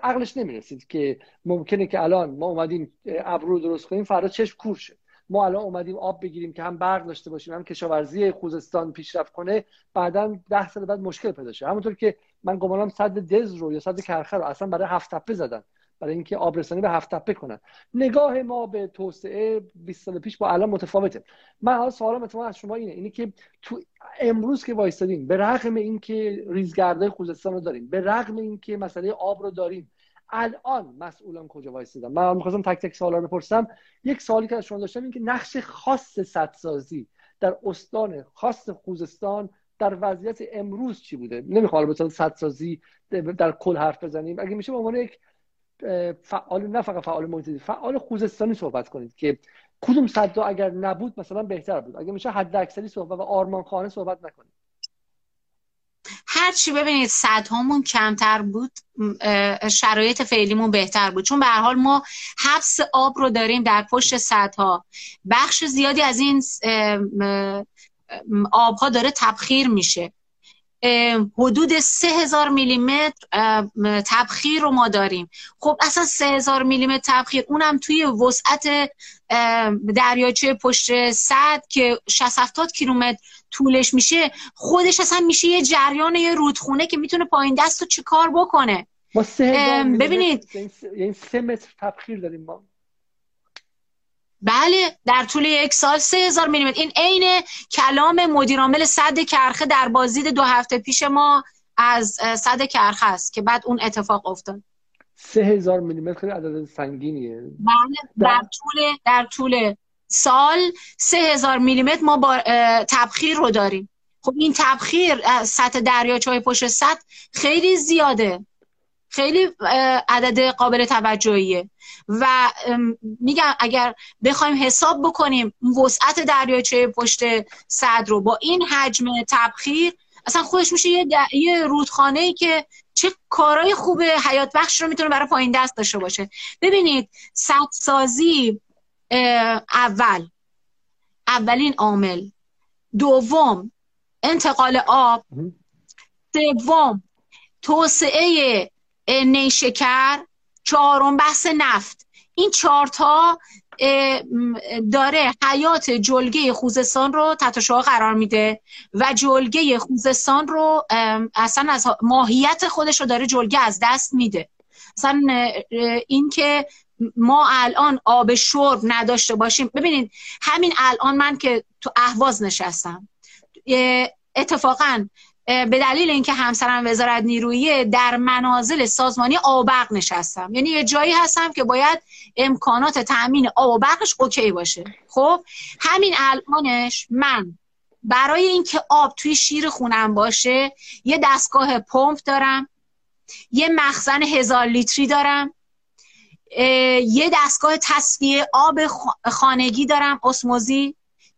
عقلش نمیرسید که ممکنه که الان ما اومدیم ابرو درست کنیم فردا چش کور شه. ما الان اومدیم آب بگیریم که هم برق داشته باشیم، هم کشاورزی خوزستان پیشرفت کنه، بعداً ده سال بعد مشکل پیدا شه. همونطور که من گمانم سد دز رو یا سد کرخه رو اصلا برای هفت تپه زدن، برای اینکه آبرسانی به هفت تپه کنن. نگاه ما به توسعه بیست سال پیش با الان متفاوته. من حالا سوالم اتفاقا از شما اینه، اینی که تو امروز که وایسادیم، به رغم اینکه ریزگردهای خوزستان رو داریم، به رغم اینکه مسئله آب رو داریم، الان مسئولان کجا وایسیدن؟ من می‌خواستم تک تک سوالا رو بپرسم. یک سوالی که از شما داشتم این که نقش خاص سدسازی در استان خاص خوزستان در وضعیت امروز چی بوده؟ نمی‌خوام به اصطلاح سدسازی در کل حرف بزنیم، اگه میشه به عنوان یک فعال، نه فقط فعال محیط، فعال خوزستانی صحبت کنید که کدوم سدا اگر نبود مثلا بهتر بود. اگه میشه حد اکثری صحبت و آرمان خانه صحبت نکنید. هرچی ببینید سدهامون کمتر بود شرایط فعلیمون بهتر بود، چون به هر حال ما حبس آب رو داریم در پشت سدها، بخش زیادی از این آبها داره تبخیر میشه، حدود سه هزار میلیمتر تبخیر رو ما داریم. خب اصلا سه هزار میلیمتر تبخیر، اونم توی وسعت دریاچه پشت سد که شصت هفتاد کیلومتر طولش میشه، خودش اصلا میشه یه جریان، یه رودخونه که میتونه پایین دست رو چه کار بکنه. ما سه هزار میلیمتر، ببینید یعنی سه متر تبخیر داریم ما. بله، در طول یک سال سه هزار میلیمتر. این عین کلام مدیرعامل سد کرخه در بازدید دو هفته پیش ما از سد کرخه است که بعد اون اتفاق افتاد. سه هزار میلیمتر خیلی عدد سنگینیه. بله، در طول در طول سال سه هزار میلیمتر ما با تبخیر رو داریم. خب این تبخیر سطح دریاچه‌های پشت سد خیلی زیاده، خیلی عدد قابل توجهیه و میگم اگر بخوایم حساب بکنیم وسعت دریاچه پشت سد رو با این حجم تبخیر، اصلا خودش میشه یه, یه رودخانه‌ای که چه کارهای خوبه حیات بخش رو میتونه برای پایین دست داشته باشه. ببینید سدسازی اول، اولین عامل، دوم انتقال آب، سوم توسعه نیشکر، چهارم بحث نفت. این چهار تا داره حیات جلگه خوزستان رو تحت شعاع قرار میده و جلگه خوزستان رو اصلا از ماهیت خودش رو داره جلگه از دست میده. اصلا این که ما الان آب شرب نداشته باشیم، ببینید همین الان من که تو اهواز نشستم، اتفاقاً به دلیل اینکه همسرم وزارت نیرویی، در منازل سازمانی آب و برق نشستم، یعنی یه جایی هستم که باید امکانات تامین آب و برقش اوکی باشه. خب همین الانش من برای اینکه آب توی شیر خونم باشه یه دستگاه پمپ دارم، یه مخزن هزار لیتری دارم، یه دستگاه تصفیه آب خانگی دارم، اسموزی،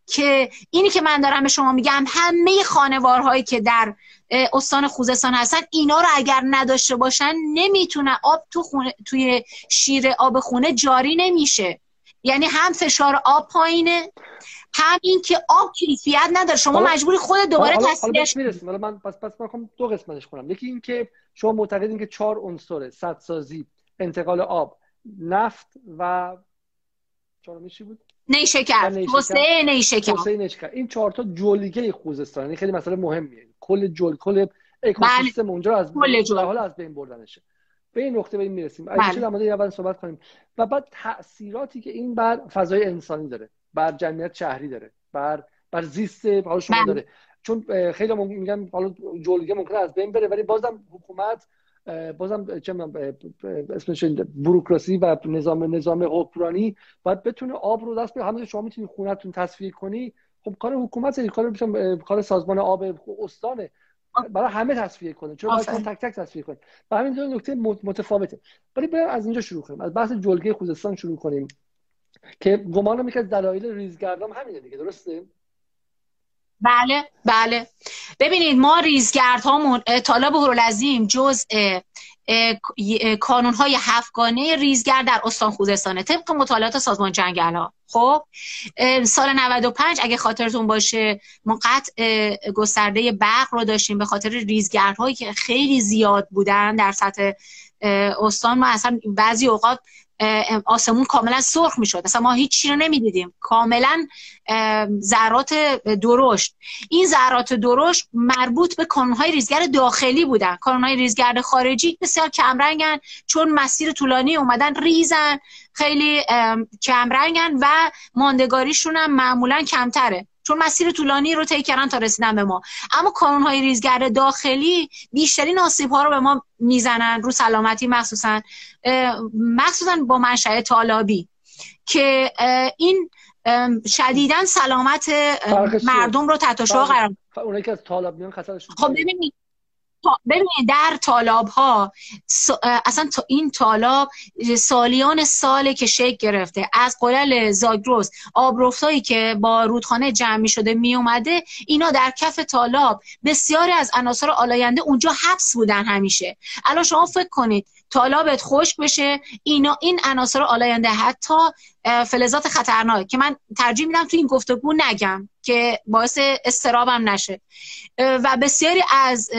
که اینی که من دارم به شما میگم همه خانوارهایی که در استان خوزستان هستن اینا رو اگر نداشته باشن نمیتونه آب تو خونه، توی شیر آب خونه جاری نمیشه. یعنی هم فشار آب پایینه، هم این که آب کیفیت نداره، شما مجبوری خود دوباره تصفیهش کنید. من پس پس میخوام دو قسمتش کنم. یکی این که شما معتقدین که چهار عنصر سدسازی، انتقال آب، نفت و چهارمی چی بود؟ نیشکر، توسعه نیشکر. توسعه نیشکر. این چهار تا جلگه خوزستان، یعنی خیلی مسئله مهمیه. کل جل کل اکوسیستم اونجا رو از حال از بین بردنشه. به این نقطه ببین میرسیم. اگه چه مورد اول صحبت کنیم و بعد تاثیراتی که این بر فضای انسانی داره، بر جمعیت شهری داره، بر بر زیست حال شما داره. چون خیلی ممکن میگم حالا جلگه ممکنه از بین بره، ولی بازم حکومت، بازم چه می‌دونم اسمش، بوروکراسی و نظام نظام حکمرانی باید بتونه آب رو دست به همه. شما میتونی خونتون تصفیه کنی، خب کار حکومت، کار کار سازمان آب استانه، برای همه تصفیه کنه، چرا باید تک تک تصفیه کنه. و همین نکته متفاوته. ولی بریم از اینجا شروع کنیم، از بحث جلگه خوزستان شروع کنیم که گمانم میگه دلایل ریزگردام همینه دیگه، درسته؟ بله بله. ببینید ما ریزگرد هامون طالب هورالعظیم جزء کانون های هفتگانه ریزگرد در استان خوزستانه طبق مطالعات سازمان جنگل ها. خب سال نود و پنج اگه خاطرتون باشه ما قطع گسترده برق رو داشتیم به خاطر ریزگرد هایی که خیلی زیاد بودن در سطح استان. ما اصلا بعضی اوقات آسمون کاملا سرخ میشد، اصلا ما هیچ چی رو نمیدیدیم، کاملا ذرات درشت. این ذرات درشت مربوط به کانونهای ریزگرد داخلی بودن. کانونهای ریزگرد خارجی بسیار کمرنگن، چون مسیر طولانی اومدن ریزن، خیلی کمرنگن و ماندگاریشون هم معمولا کمتره، چون مسیر طولانی رو طی کردن تا رسیدن به ما. اما کانونهای ریزگرد داخلی بیشترین آسیب‌ها رو به ما میزنن، رو سلامتی مخصوصا مخصوصا با منشأ تالابی که این شدیداً سلامت مردم رو تحت شعاع قرار میده. اونایی که از تالاب میان خطرش. خب ببینید ببینید در تالاب ها اصلا این تالاب سالیان ساله که شکل گرفته، از قلل زاگروس آبرفتایی که با رودخانه جمع می شده می اومده، اینا در کف تالاب بسیاری از عناصر آلاینده اونجا حبس بودن همیشه. الان شما فکر کنید تالابت خشک بشه، اینا این عناصر آلاینده، حتی فلزات خطرناک که من ترجیح میدم تو این گفتگو نگم که باعث استرابم نشه، و بسیاری از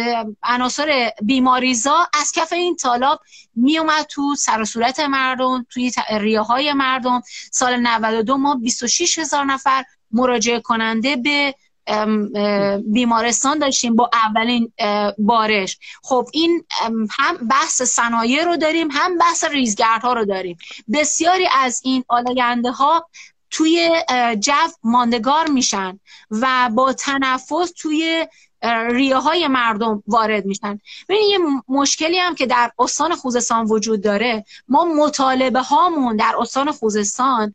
عناصر بیماریزا از کف این تالاب میومد تو سر و صورت مردم، توی ریه‌های مردم. سال نود و دو ما بیست و شش هزار نفر مراجعه کننده به بیمارستان داشتیم با اولین بارش. خب این هم بحث صنایع رو داریم، هم بحث ریزگردها رو داریم. بسیاری از این آلاینده ها توی جو ماندگار میشن و با تنفس توی ریه های مردم وارد میشن. ببینید یه مشکلی هم که در استان خوزستان وجود داره، ما مطالبه هامون در استان خوزستان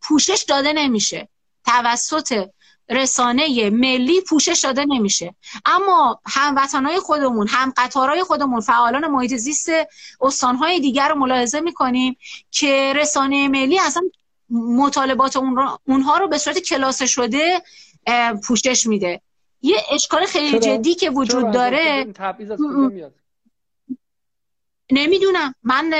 پوشش داده نمیشه، توسط رسانه ملی پوشش داده نمیشه، اما هموطنهای خودمون، هم قطارهای خودمون، فعالان محیط زیست استانهای دیگر رو ملاحظه میکنیم که رسانه ملی اصلا مطالبات اونها رو به صورت کلاسه شده پوشش میده. یه اشکال خیلی جدی که وجود داره. نمیدونم، من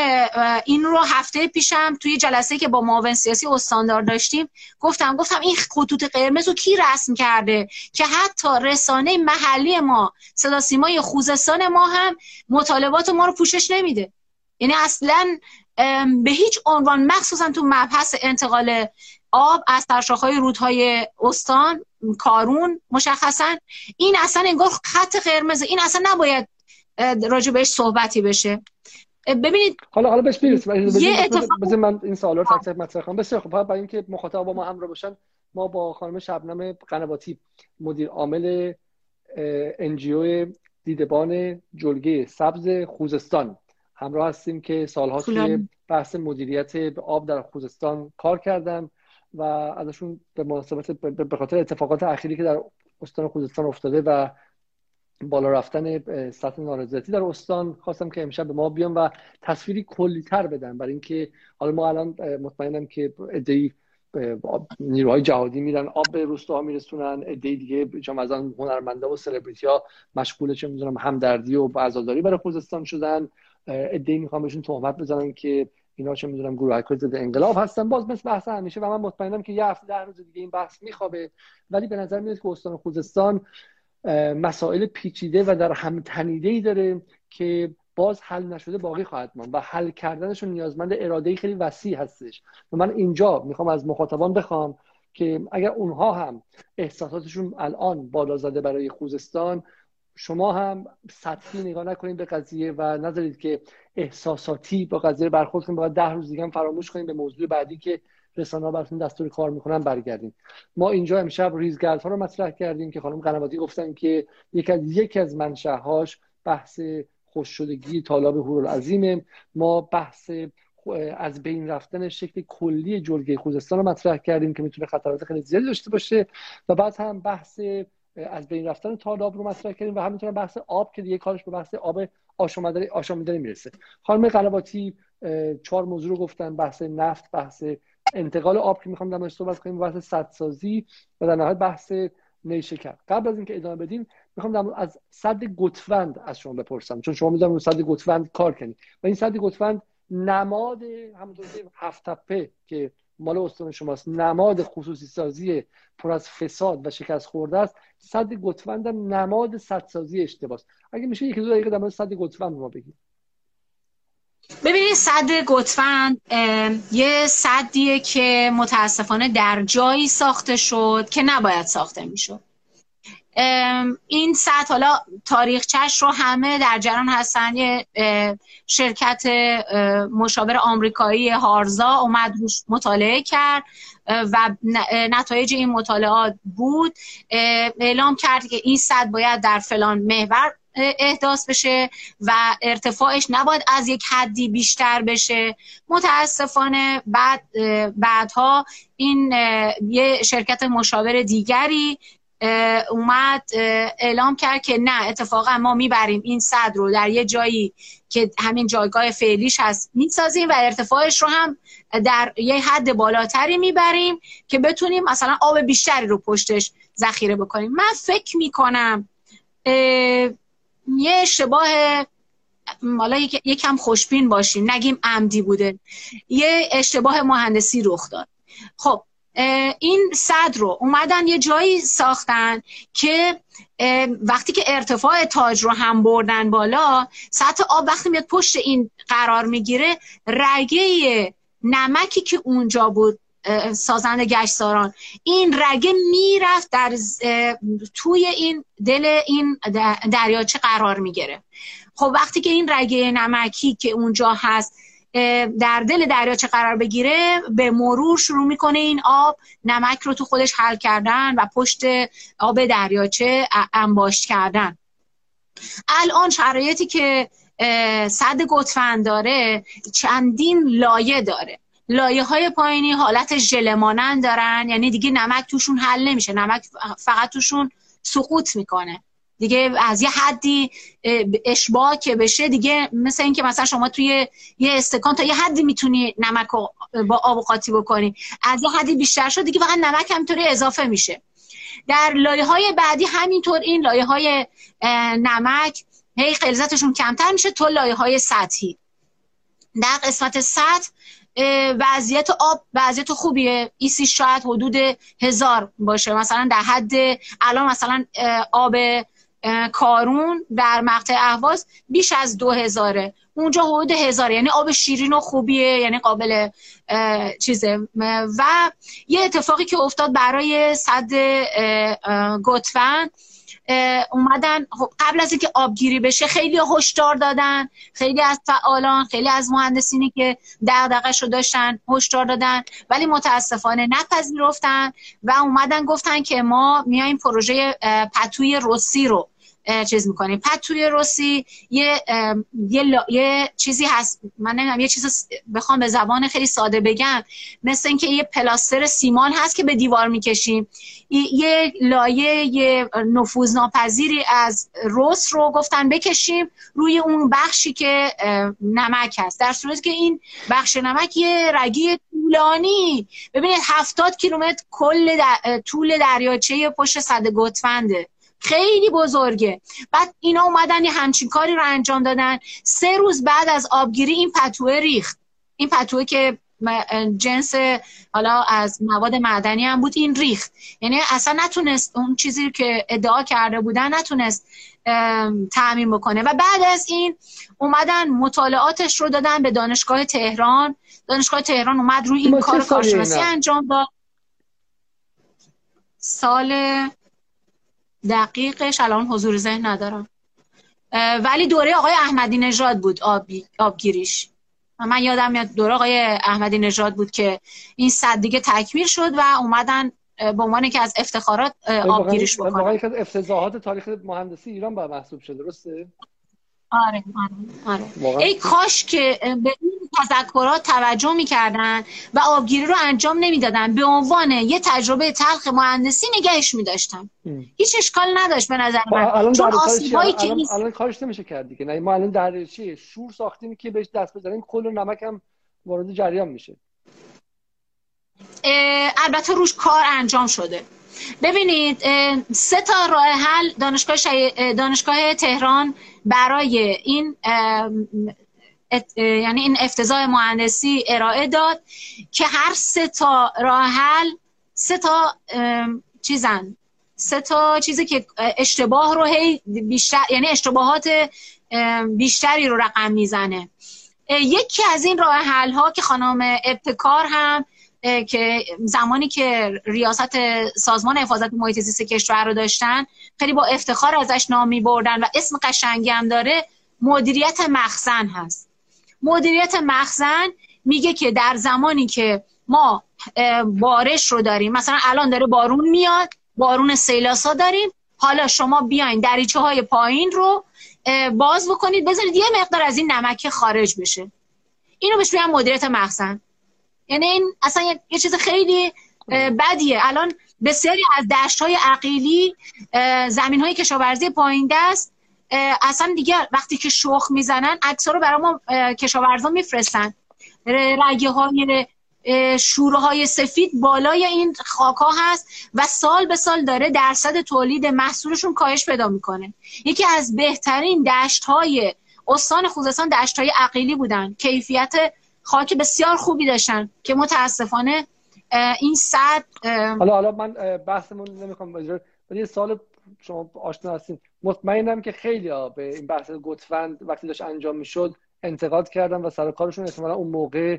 این رو هفته پیشم توی جلسه که با معاون سیاسی استاندار داشتیم گفتم گفتم این خطوط قرمز رو کی رسم کرده که حتی رسانه محلی ما، صدا سیمای خوزستان ما، هم مطالبات ما رو پوشش نمیده. یعنی اصلا به هیچ عنوان، مخصوصا تو مبحث انتقال آب از سرشاخهای رودهای استان کارون مشخصا، این اصلا انگار خط قرمز، این اصلا نباید راجع بهش صحبتی بشه. ببینید حالا حالا بهش میرسیم. بذار من این سوالا رو تک تک مطرح کنم. بسیار خب، برای اینکه مخاطب با ما همراه باشن، ما با خانم شبنم قنواتی، مدیر عامل انجیو دیدهبان جلگه سبز خوزستان همراه هستیم که سالها توی بحث مدیریت آب در خوزستان کار کردن و ازشون به مناسبت به خاطر اتفاقات اخیری که در استان خوزستان افتاده و بالا رفتن سطح نارضایتی در استان، خواستم که امشب به ما بیان و تصویری کلی‌تر بدن، برای اینکه حالا ما الان مطمئنم که عده‌ای نیروهای جهادی میرن آب به روستاها میرسونن، عده‌ای دیگه چون از اون هنرمندا و سلبریتی‌ها مشغول چه می‌دونم همدردی و عزاداری برای خوزستان شدن، عده‌ای میخوام بهشون تهمت بزنن که اینا چه می‌دونم گروه‌های ضد انقلاب هستن. باز مثل بحث همیشه و من مطمئنم که یه هفته ده روز دیگه این بحث میخوابه، ولی به نظر میاد که استان خوزستان مسائل پیچیده و در هم تنیده‌ای داره که باز حل نشده باقی خواهد ماند و حل کردنش نیازمند اراده‌ای خیلی وسیع هستش. و من اینجا میخوام از مخاطبان بخوام که اگر اونها هم احساساتشون الان بالا زده برای خوزستان، شما هم سطحی نگاه نکنید به قضیه و نذارید که احساساتی با قضیه برخورد کنید. باید ده روز دیگه هم فراموش کنید، به موضوع بعدی که رسانه‌ها براتون دستور کار میکنن برگردیم. ما اینجا امشب ریزگردها رو مطرح کردیم که خانم قنواتی گفتن که یک از یک از منشأهاش بحث خشک‌شدگی تالاب هورالعظیم. ما بحث از بین رفتن شکل کلی جلگه خوزستان رو مطرح کردیم که میتونه خطرات خیلی زیادی داشته باشه و بعد هم بحث از بین رفتن تالاب رو مطرح کردیم و همینطور بحث آب که دیگه کارش به بحث آب آشامیدنی آشامیدنی میرسه. خانم قنواتی چهار موضوع رو گفتن، بحث نفت، بحث انتقال آب که میخوام در صحبت کنیم، بحث سدسازی و در نهایت بحث نیشکر. قبل از اینکه ادامه بدیم میخوام از سد گتوند از شما بپرسم، چون شما میدونم سد گتوند کار کنید و این سد گتوند نماد همونطور که هفت تپه که مال استان شماست، نماد خصوصی سازی پر از فساد و شکست خورده است. سد گتوند هم نماد سدسازی اشتباس. اگه میشه یک دو دقیقه در مورد سد گتوند ما بگید. ببینید سد گتوند یه سدیه که متاسفانه در جایی ساخته شد که نباید ساخته میشد. این سد، حالا تاریخچه‌اش رو همه در جریان هستن، یه شرکت مشاور آمریکایی هارزا اومد مطالعه کرد و نتایج این مطالعات بود، اعلام کرد که این سد باید در فلان محور احداث بشه و ارتفاعش نباید از یک حدی بیشتر بشه. متاسفانه بعد بعدها این یه شرکت مشاور دیگری اومد اعلام کرد که نه، اتفاقا ما میبریم این سد رو در یه جایی که همین جایگاه فعلیش هست میسازیم و ارتفاعش رو هم در یه حد بالاتری میبریم که بتونیم مثلا آب بیشتری رو پشتش ذخیره بکنیم. من فکر میکنم یه اشتباه، حالا یکم خوشبین باشیم نگیم عمدی بوده، یه اشتباه مهندسی رخ داد. خب این سد رو اومدن یه جایی ساختن که وقتی که ارتفاع تاج رو هم بردن بالا، سطح آب وقتی میاد پشت این قرار میگیره، رگه نمکی که اونجا بود سازنده گشتساران، این رگه میرفت در توی این دل این دریاچه قرار میگرفت. خب وقتی که این رگه نمکی که اونجا هست در دل دریاچه قرار بگیره به مرور شروع میکنه این آب نمک رو تو خودش حل کردن و پشت آب دریاچه انباشت کردن. الان شرایطی که سد گتوند داره چندین لایه داره. لایه های پایینی حالت ژله مانند دارن، یعنی دیگه نمک توشون حل نمیشه، نمک فقط توشون سقوط میکنه دیگه. از یه حدی اشباع که بشه دیگه، مثل اینکه مثلا شما توی یه استکان تا یه حدی میتونی نمک رو با آب قاطی بکنی، از یه حدی بیشتر شد دیگه فقط نمک همینطوری اضافه میشه. در لایه های بعدی همینطور این لایه های نمک هی غلظتشون کمتر میشه تا لایه های سطحی. در قسمت سطح وضعیت آب وضعیت خوبیه، ایسی شاید حدود هزار باشه، مثلا در حد الان مثلا آب کارون در مقطع اهواز بیش از دو هزاره، اونجا حدود هزاره، یعنی آب شیرین و خوبیه، یعنی قابل چیزه. و یه اتفاقی که افتاد برای سد گتوند، اومدن قبل از اینکه آبگیری بشه خیلی هشدار دادن، خیلی از فعالان، خیلی از مهندسینی که دغدغه‌شو داشتن هشدار دادن، ولی متاسفانه نپذیرفتن و اومدن گفتن که ما میایم پروژه پتوی روسی رو چیز میکنیم. پتوی روسی یه یه, لا، یه چیزی هست، من نمیدونم یه چیز بخوام به زبان خیلی ساده بگم، مثل اینکه یه پلاستر سیمان هست که به دیوار میکشیم. یه لایه یه نفوذناپذیری از رس رو گفتن بکشیم روی اون بخشی که نمک هست، در صورتی که این بخش نمک یه رگی طولانی، ببینید هفتاد کیلومتر کل در... طول دریاچه پشت سد گتونده، خیلی بزرگه. بعد اینا اومدن یه همچین کاری رو انجام دادن. سه روز بعد از آبگیری این پتوه ریخت، این پتوه که جنس حالا از مواد معدنی هم بود، این ریخت، یعنی اصلا نتونست اون چیزی که ادعا کرده بودن نتونست تأمین بکنه. و بعد از این اومدن مطالعاتش رو دادن به دانشگاه تهران، دانشگاه تهران اومد روی این کار کارشناسی انجام داد. سال دقیقش الان حضور ذهن ندارم، ولی دوره آقای احمدی نژاد بود آبی، آبگیریش. من یادم میاد دوره آقای احمدی نژاد بود که این سد دیگه تکمیل شد و اومدن به عنوان که از افتخارات آبگیریش بکنن. واقعا یکی از افتضاحات تاریخ مهندسی ایران بر محسوب شده، درسته؟ آره آره آره. ای کاش که به این تذکرات توجه میکردن و آبگیری رو انجام نمیدادن، به عنوان یه تجربه تلخ مهندسی نگهش میداشتن. هیچ اشکال نداشت به نظر من، چون آسیبایی که الان, الان کارش نمیشه کردی که. نه ما الان دریاچه شور ساختیم که بهش دست بزنیم کل و نمک هم وارد جریان میشه. البته روش کار انجام شده. ببینید سه تا راه حل دانشگاه شای... دانشگاه تهران برای این ات... یعنی این افتضاح مهندسی ارائه داد که هر سه تا راه حل سه تا چیزن، سه تا چیزی که اشتباه رو هی بیشتر، یعنی اشتباهات بیشتری رو رقم میزنه. یکی از این راه حل ها که خانم ابتکار هم که زمانی که ریاست سازمان حفاظت محیط زیست کشور رو داشتن خیلی با افتخار ازش نام می‌بردن و اسم قشنگی هم داره، مدیریت مخزن هست. مدیریت مخزن میگه که در زمانی که ما بارش رو داریم، مثلا الان داره بارون میاد، بارون سیلاسا داریم، حالا شما بیاین دریچه های پایین رو باز بکنید، بذارید یه مقدار از این نمک خارج بشه. اینو بهش میگن مدیریت مخزن. یعنی این اصلا یه چیز خیلی بدیه. الان بسیاری از دشت‌های عقیلی، زمین‌های کشاورزی پایین دست، اصلا دیگه وقتی که شخ میزنن عکس‌ها رو برای ما کشاورزا میفرستن. رگه‌های شوره‌های سفید بالای این خاک‌ها هست و سال به سال داره درصد تولید محصولشون کاهش پیدا میکنه. یکی از بهترین دشت‌های استان خوزستان دشت‌های عقیلی بودن، کیفیت خاک بسیار خوبی داشتن که متاسفانه این سد. حالا حالا من بحثمون نمیخوام اجرا، ولی سال شما آشنا هستین، مطمئنم که خیلی ها به این بحث گتوند وقتی داشت انجام میشد انتقاد کردن و سر کارشون احتمالاً اون موقع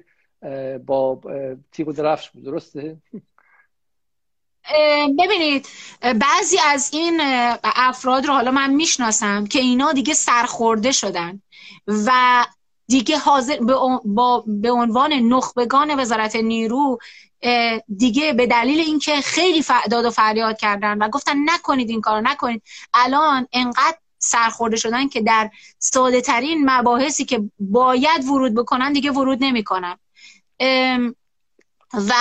با تیغ و درفش بود، درسته؟ ببینید بعضی از این افراد رو حالا من میشناسم که اینا دیگه سرخورده شدن و دیگه حاضر با به عنوان نخبگان وزارت نیرو دیگه به دلیل اینکه خیلی داد و فریاد کردن و گفتن نکنید این کارو نکنید، الان انقدر سرخورده شدن که در ساده ترین مباحثی که باید ورود بکنن دیگه ورود نمیکنن. و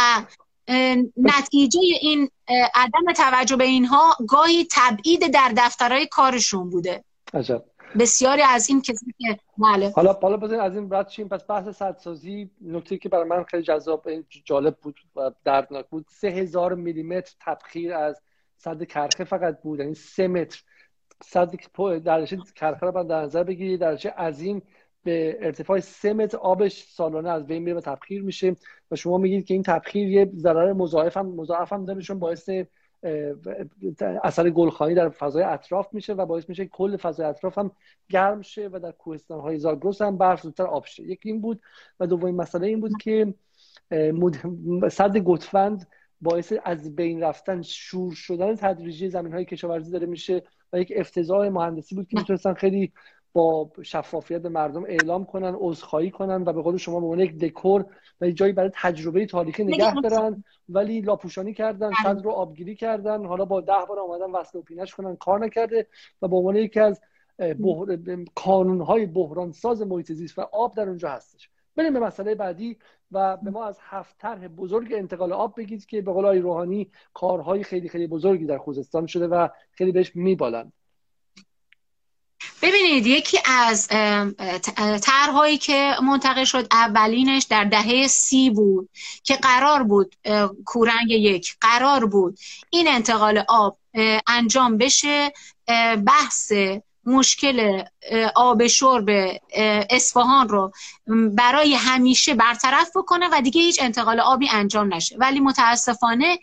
نتیجه این عدم توجه به اینها گاهی تبعید در دفترهای کارشون بوده. عجب. بسیاری از این کسی که بله. حالا بالا بزنید از این رد شیم. پس بحث سدسازی نکته‌ای که برای من خیلی جذاب جالب بود و دردناک بود، سه هزار میلیمتر تبخیر از سد کرخه فقط بود، یعنی سه متر سد درجه کرخه رو در نظر بگیرید، درجه عظیم به ارتفاع سه متر آبش سالانه از بین میره و تبخیر میشه و شما میگید که این تبخیر یه ضرر مضاعف هم مضاعف هم داره، چون باعث اثر گلخانی در فضای اطراف میشه و باعث میشه کل فضای اطراف هم گرم شه و در کوهستان‌های زاگروس هم برف زودتر آب شه. یکی این بود و دومین مسئله این بود که سد گتوند باعث از بین رفتن، شور شدن تدریجی زمین‌های کشاورزی داره میشه و یک افتضاح مهندسی بود که میتونستن خیلی با شفافیت به مردم اعلام کنن، عذرخواهی کنن و به قول شما به عنوان یک دکور و جایی برای تجربه تاریخی نگه دارن، ولی لاپوشانی کردن، صد رو آبگیری کردن، حالا با ده بار اومدن وصل و پینش کنن کار نکرده و به عنوان یکی از بحر... کانونهای بحرانساز محیط زیست و آب در اونجا هستش. بریم به مسئله بعدی و به ما از هفت طرح بزرگ انتقال آب بگید که به قول آقای روحانی کارهای خیلی خیلی بزرگی در خوزستان شده و خیلی بهش میبالند. ببینید یکی از طرح‌هایی که منتقل شد اولینش در دهه سی بود که قرار بود کورنگ یک قرار بود این انتقال آب انجام بشه، بحث مشکل آب شرب اصفهان رو برای همیشه برطرف بکنه و دیگه هیچ انتقال آبی انجام نشه، ولی متاسفانه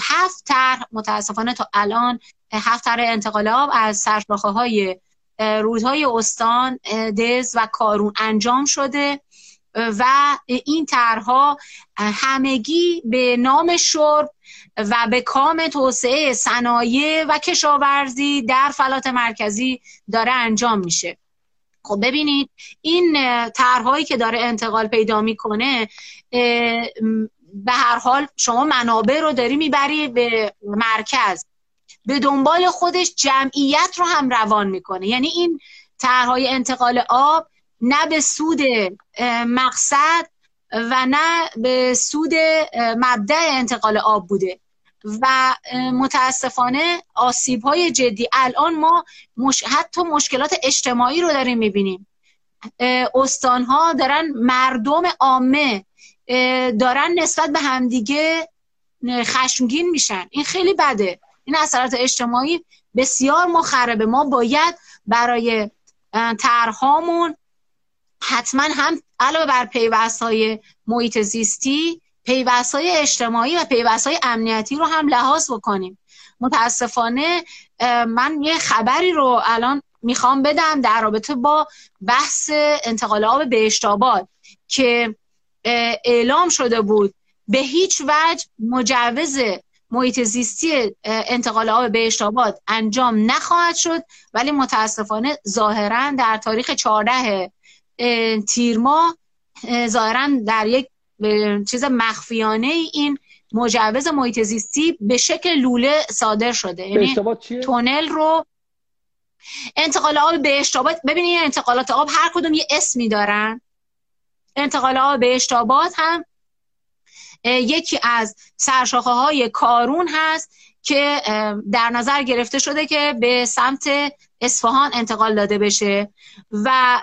هفت طرح متاسفانه تا الان هفت طرح انتقال آب از سرشاخه های رودهای استان دز و کارون انجام شده و این طرح‌ها همگی به نام شرب و به کام توسعه صنایع و کشاورزی در فلات مرکزی داره انجام میشه. خب ببینید این طرح‌هایی که داره انتقال پیدا میکنه به هر حال شما منابع رو داری میبری به مرکز، به دنبال خودش جمعیت رو هم روان میکنه، یعنی این طرح‌های انتقال آب نه به سود مقصد و نه به سود مبدأ انتقال آب بوده و متاسفانه آسیب‌های جدی الان ما مش... حتی مشکلات اجتماعی رو داریم میبینیم. استان‌ها دارن، مردم عامه دارن نسبت به همدیگه خشمگین میشن، این خیلی بده، این اثرات اجتماعی بسیار مخربه. ما باید برای طرح‌هامون حتما هم علاوه بر پیوست‌های محیط زیستی پیوست‌های اجتماعی و پیوست‌های امنیتی رو هم لحاظ بکنیم. متاسفانه من یه خبری رو الان میخوام بدم در رابطه با بحث انتقال آب بهشت آباد که اعلام شده بود به هیچ وجه مجوز محیط زیستی انتقال آب بهشت آباد انجام نخواهد شد، ولی متاسفانه ظاهرا در تاریخ چهارده تیر ماه ظاهرا در یک چیز مخفیانه این مجوز محیط زیستی به شکل لوله صادر شده، یعنی تونل رو انتقال آب بهشت آباد. ببینید انتقالات آب هر کدوم یه اسمی دارن، انتقال آب بهشت آباد هم یکی از سرشاخه های کارون هست که در نظر گرفته شده که به سمت اصفهان انتقال داده بشه و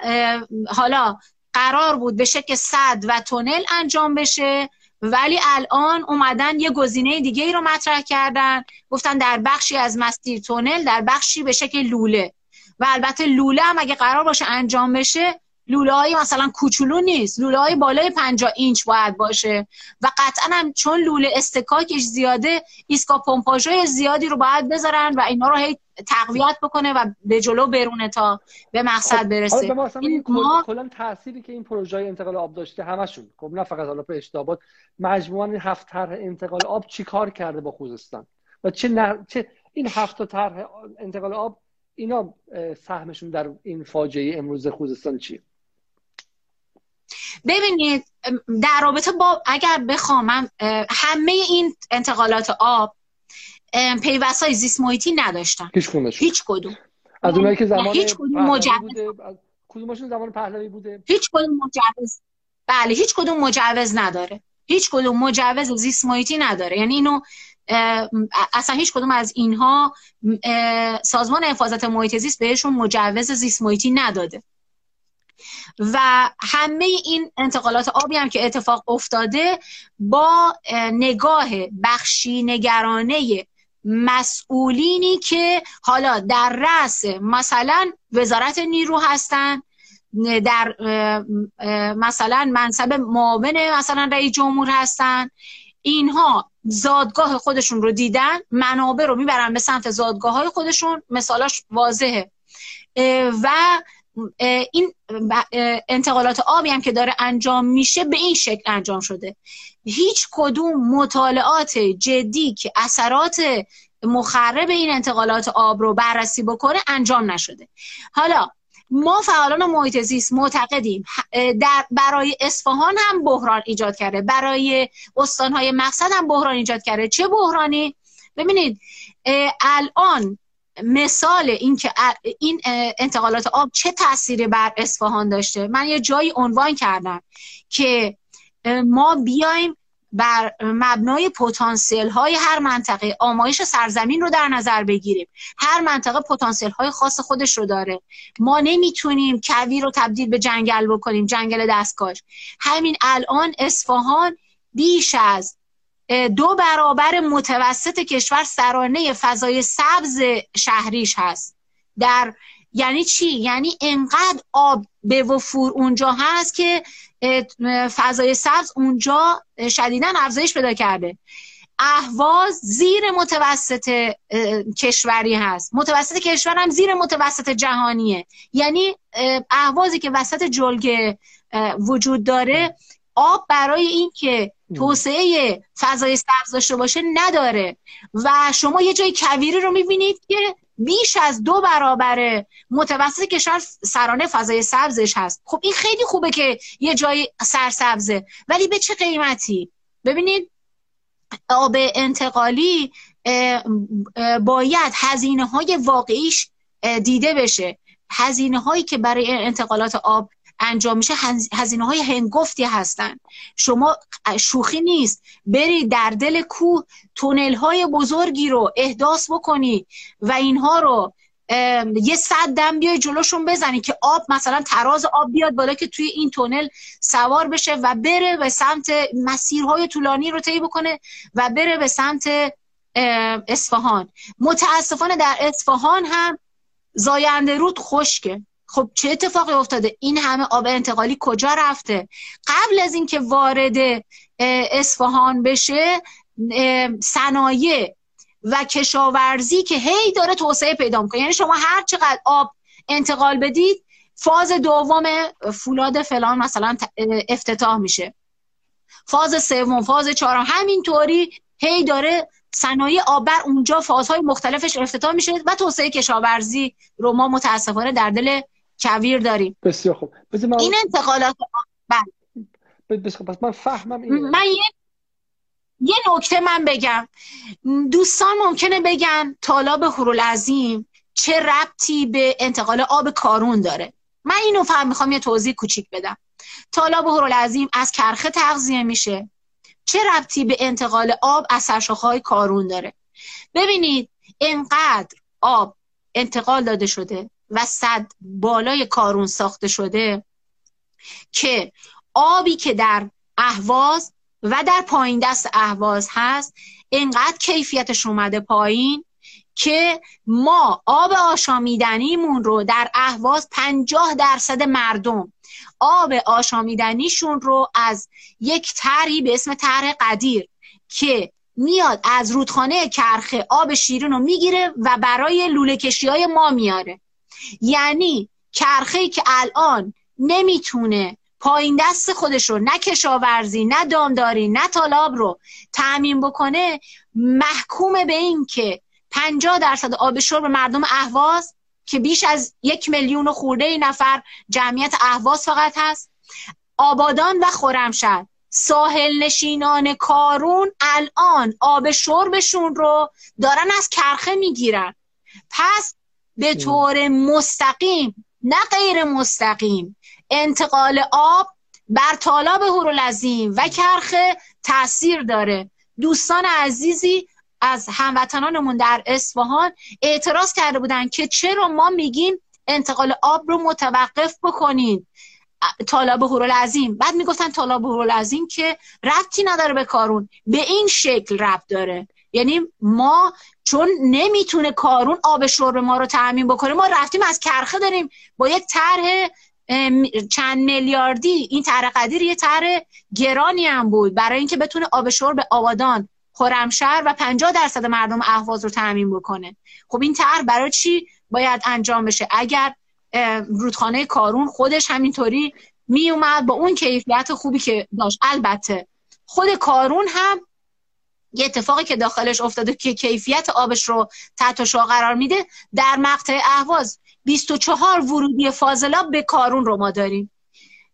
حالا قرار بود به شکل سد و تونل انجام بشه، ولی الان اومدن یه گزینه دیگه ای رو مطرح کردن، گفتن در بخشی از مسیر تونل، در بخشی به شکل لوله، و البته لوله هم اگه قرار باشه انجام بشه لوله های مثلا کوچولو نیست، لوله های بالای پنجاه اینچ باید باشه و قطعا هم چون لوله استکاکش زیاده ایسکا پمپاژ های زیادی رو باید بذارن و اینا رو هی تقویت بکنه و به جلو برونه تا به مقصد برسه. خب. خب. این ما کلا تأثیری که این پروژه انتقال آب داشته همشون، خب نه فقط حالا به اشتباهات، مجموعاً این هفت طرح انتقال آب چیکار کرده با خوزستان و چه نر... چه این هفت طرح انتقال آب اینا سهمشون در این فاجعه امروز خوزستان چیه؟ ببینید در رابطه با اگر بخوام همه این انتقالات آب پیوست‌های زیست محیطی نداشتن، هیچ کدوم از اونایی که زمان هیچ کدوم مجوز کدومشون زمان پهلوی بوده، هیچ کدوم مجوز بله هیچ کدوم مجوز نداره، هیچ کدوم مجوز زیست محیطی نداره، یعنی اینو اصلا هیچ کدوم از اینها سازمان حفاظت محیط زیست بهشون مجوز زیست محیطی نداده و همه این انتقالات آبی هم که اتفاق افتاده با نگاه بخشی نگرانه مسئولینی که حالا در رأس مثلا وزارت نیرو هستن، در مثلا منصب معاون مثلا رئیس جمهور هستن، اینها زادگاه خودشون رو دیدن، منابع رو میبرن به سمت زادگاه های خودشون، مثالاش واضحه و این انتقالات آبی هم که داره انجام میشه به این شکل انجام شده. هیچ کدوم مطالعات جدی که اثرات مخرب این انتقالات آب رو بررسی بکنه انجام نشده. حالا ما فعالان محیط زیست معتقدیم در برای اصفهان هم بحران ایجاد کرده، برای استانهای مقصد هم بحران ایجاد کرده. چه بحرانی؟ ببینید الان مثال این که این انتقالات آب چه تأثیری بر اصفهان داشته، من یه جایی عنوان کردم که ما بیایم بر مبنای پتانسیل های هر منطقه آمایش سرزمین رو در نظر بگیریم. هر منطقه پتانسیل های خاص خودش رو داره، ما نمیتونیم کویر رو تبدیل به جنگل بکنیم، جنگل دستکاش. همین الان اصفهان بیش از دو برابر متوسط کشور سرانه فضای سبز شهریش هست. در یعنی چی؟ یعنی انقدر آب به وفور اونجا هست که فضای سبز اونجا شدیداً افزایش پیدا کرده. اهواز زیر متوسط کشوری هست، متوسط کشور هم زیر متوسط جهانیه، یعنی اهوازی که وسط جلگه وجود داره آب برای این که توسعه فضای سبز داشته باشه نداره و شما یه جای کویری رو میبینید که بیش از دو برابر متوسط کشور سرانه فضای سبزش هست. خب این خیلی خوبه که یه جای سرسبزه، ولی به چه قیمتی؟ ببینید آب انتقالی باید هزینه های واقعیش دیده بشه. هزینه هایی که برای انتقالات آب انجام میشه هزینه های هنگفتی هستن. شما شوخی نیست بری در دل کوه تونل های بزرگی رو احداث بکنی و اینها رو یه صد دم بیای جلوشون بزنی که آب مثلا تراز آب بیاد بالا که توی این تونل سوار بشه و بره به سمت مسیرهای طولانی رو طی بکنه و بره به سمت اصفهان. متاسفانه در اصفهان هم زاینده رود خشکه. خب چه اتفاقی افتاده؟ این همه آب انتقالی کجا رفته؟ قبل از اینکه وارد اصفهان بشه صنایع و کشاورزی که هی داره توسعه پیدا میکنه، یعنی شما هر چقدر آب انتقال بدید فاز دوم فولاد فلان مثلا افتتاح میشه، فاز سوم، فاز چهارم، همینطوری هی داره صنایع آب بر اونجا فازهای مختلفش افتتاح میشه و توسعه کشاورزی رو ما متاسفانه در دل کویر داریم. بسیار خوب. بس من... این انتقالات بله. بس خب من فهمم این من یه... یه نکته من بگم. دوستان ممکنه بگن تالاب هورالعظیم چه ربطی به انتقال آب کارون داره؟ من اینو فهم میخوام یه توضیح کوچیک بدم. تالاب هورالعظیم از کرخه تغذیه میشه. چه ربطی به انتقال آب از سرشاخه‌های کارون داره؟ ببینید اینقدر آب انتقال داده شده و سد بالای کارون ساخته شده که آبی که در اهواز و در پایین دست اهواز هست اینقدر کیفیتش اومده پایین که ما آب آشامیدنیمون رو در اهواز پنجاه درصد مردم آب آشامیدنیشون رو از یک طرحی به اسم طرح قدیر که میاد از رودخانه کرخه آب شیرین رو میگیره و برای لوله کشی های ما میاره. یعنی کرخه‌ای که الان نمیتونه پایین دست خودش رو نه کشاورزی نه دامداری نه تالاب رو تأمین بکنه، محکوم به این که پنجاه درصد آب شرب مردم اهواز که بیش از یک میلیون و خورده نفر جمعیت اهواز فقط هست، آبادان و خرمشهر، ساحل نشینان کارون الان آب شربشون رو دارن از کرخه میگیرن. پس به طور مستقیم نه غیر مستقیم انتقال آب بر تالاب هورالعظیم و کرخه تاثیر داره. دوستان عزیزی از هموطنانمون در اصفهان اعتراض کرده بودن که چرا ما میگیم انتقال آب رو متوقف بکنین تالاب هورالعظیم، بعد میگفتن تالاب هورالعظیم که ربطی نداره به کارون. به این شکل ربط داره، یعنی ما چون نمیتونه کارون آب شرب ما رو تأمین بکنه، ما رفتیم از کرخه داریم با یک طرح چند میلیاردی، این طرح قدیر یه طرح گرانی هم بود برای اینکه بتونه آب شرب آبادان، خرمشهر و پنجاه درصد مردم اهواز رو تأمین بکنه. خب این طرح برای چی باید انجام بشه؟ اگر رودخانه کارون خودش همینطوری می اومد با اون کیفیت خوبی که داشت. البته خود کارون هم یه اتفاقی که داخلش افتاده که کیفیت آبش رو تحت شعاع قرار میده، در مقطع اهواز بیست و چهار ورودی فاضلاب به کارون رو ما داریم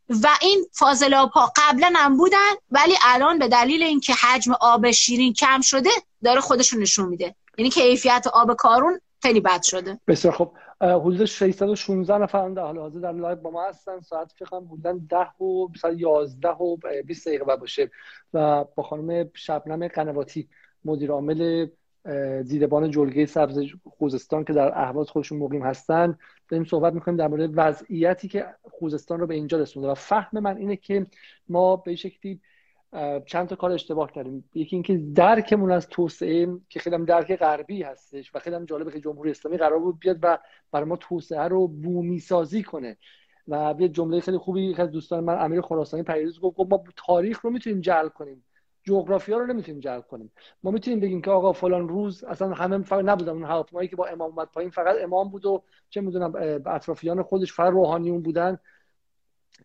و این فاضلاب ها قبلا هم بودن، ولی الان به دلیل اینکه حجم آب شیرین کم شده داره خودش رو نشون میده، یعنی کیفیت آب کارون خیلی بد شده. بسیار خوب، حدود ششصد و شانزده نفر در حال حاضر در لایو با ما هستن. ساعت فکر کنم حدود ده و یازده و بیست دقیقه بعد باشه و با خانم شبنم قنواتی مدیر عامل دیدهبان جلگه سبز خوزستان که در اهواز خودشون مقیم هستن داریم صحبت می‌کنیم در مورد وضعیتی که خوزستان رو به اینجا رسونده. و فهم من اینه که ما به شکلی چند تا کار اشتباه کردیم. یکی اینکه درکمون از توسعه که خیلی هم درک غربی هستش و خیلی هم جالبه که جمهوری اسلامی قرار بود بیاد و برای ما توسعه رو بومی سازی کنه و یه جمله خیلی خوبی از دوستان من امیر خراسانی پریروز گفت ما تاریخ رو میتونیم جعل کنیم، جغرافیا رو نمیتونیم جعل کنیم. ما میتونیم بگیم که آقا فلان روز اصلا همه فقط نبودن، اون هواپیمایی که با امام اومد پایین فقط امام بود و چه میدونم اطرافیان خودش فقط روحانیون بودن.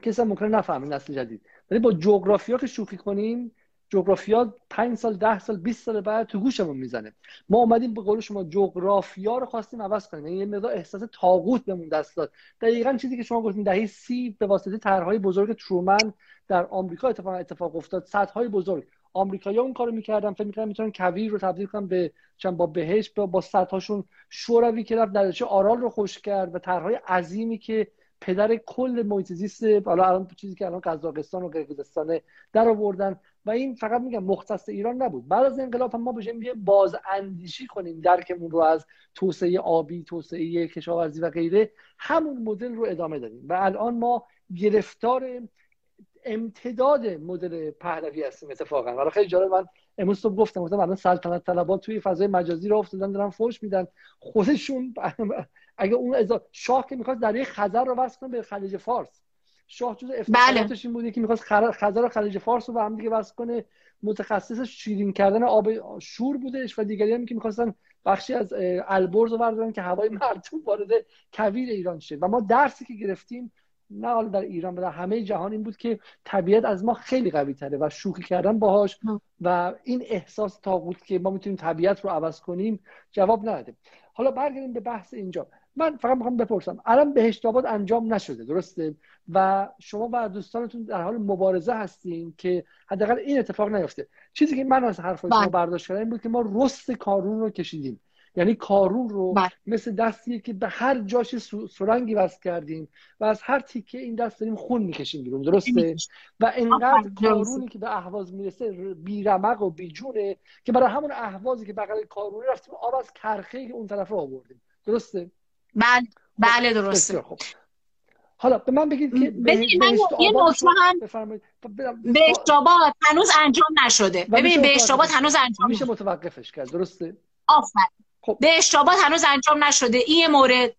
کسی هم ممکنه نفهمه نسل جدید. ولی با جغرافیا که شوخی کنیم، جغرافیا پنج سال ده سال بیست سال بعد تو گوشمون میزنه. ما اومدیم به قول شما جغرافیا رو خواستیم عوض کنیم، یعنی یه مقدار احساس طاغوت بهمون دست داد. دقیقاً چیزی که شما گفتین دهه سی به واسطه طرح‌های بزرگ ترومن در آمریکا اتفاقا اتفاق افتاد. سدهای بزرگ آمریکایی‌ها اون کارو میکردن، فکر می‌کردن میتونن کویر رو تبدیل کنن به چند با بهشت با سدهاشون. شوروی که رفت دریاچه آرال رو خشک کرد و طرح‌های عظیمی که پدر کل محیط زیست حالا الان چیزی که الان قزاقستان و قرقیزستان در آوردن. و این فقط میگم مختص ایران نبود. بعد از انقلاب هم ما بهش میگه باز اندیشی کنیم درکمون رو از توسعه آبی، توسعه کشاورزی و غیره، همون مدل رو ادامه دادیم و الان ما گرفتار امتداد مدل پهلوی هستیم اتفاقا. حالا خیلی جالب، من امروز صبح گفتم گفتم الان سلطنت طلبان توی فضای مجازی راه افتادن دارن فحش میدن خودشون. اگه اون از شاه که می‌خواست دریای خزر رو وصل کنه به خلیج فارس، شاه جزء افتخاراتش این بوده که می‌خواست خزر و خلیج فارس رو به هم دیگه وصل کنه، متخصص شیرین کردن آب شور بودش و دیگری هم که می‌خواستن بخشی از البرز رو بردارن که هوای مردم وارد کویر ایران شه. و ما درسی که گرفتیم نه حالا در ایران بلکه همه جهان این بود که طبیعت از ما خیلی قوی‌تره و شوخی کردن باهاش و این احساس طاغوت که ما می‌تونیم طبیعت رو عوض کنیم جواب نداده. حالا برگردیم به بحث اینجا. من فقط میخوام بپرسم الان بهشت آباد انجام نشده، درسته؟ و شما و دوستانتون در حال مبارزه هستین که حداقل این اتفاق نیفته. چیزی که من از حرفای شما برداشت کردم این بود که ما رست کارون رو کشیدیم، یعنی کارون رو بر. مثل دستیه که به هر جاش سرنگی وصل کردیم و از هر تیکه این دست داریم خون میکشیم بیرون، درسته؟ و اینقدر کارونی که به اهواز میرسه بیرمق و بیجونه که برای همون اهوازی که بغل کارون رفتیم آب از کرخه که اون طرف رو آوردیم، درسته؟ بله بله درسته. خب حالا به من بگید که ببینید من یه نکته هم بفرمایید به اشتباهات هنوز انجام نشده. ببین به اشتباهات هنوز انجام میشه متوقفش کرد، درسته؟ آفرین. خب به اشتباهات هنوز انجام نشده. این مورد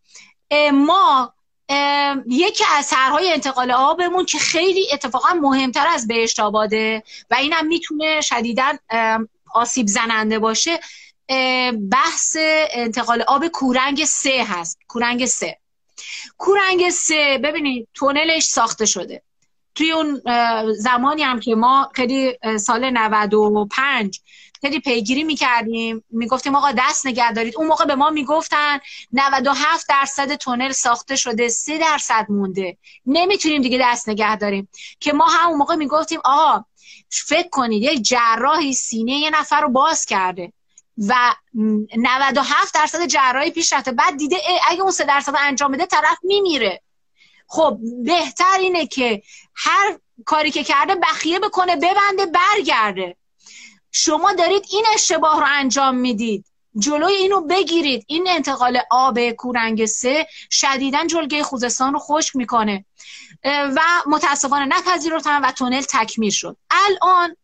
ما یکی از طرح‌های انتقال آبمون که خیلی اتفاقا مهمتر از بهشت آباده و اینم میتونه شدیداً آسیب زننده باشه، بحث انتقال آب کورنگ سه هست. کورنگ سه کورنگ سه ببینید تونلش ساخته شده توی اون زمانی هم که ما خیلی سال نود و پنج خیلی پیگیری میکردیم، میگفتیم آقا دست نگه دارید. اون موقع به ما میگفتن نود و هفت درصد تونل ساخته شده، سه درصد مونده، نمیتونیم دیگه دست نگه داریم. که ما هم اون موقع میگفتیم آقا فکر کنید یک جراحی سینه یه نفر رو باز کرده و نود و هفت درصد جراحی پیش رفته، بعد دیده اگه اون سه درصد انجام بده طرف میمیره. خب بهتر اینه که هر کاری که کرده بخیه بکنه، ببنده، برگرده. شما دارید این اشتباه رو انجام میدید، جلوی اینو بگیرید. این انتقال آب کورنگ سه شدیداً جلگه خوزستان رو خشک میکنه و متاسفانه نپذیرفتن و تونل تکمیل شد. الان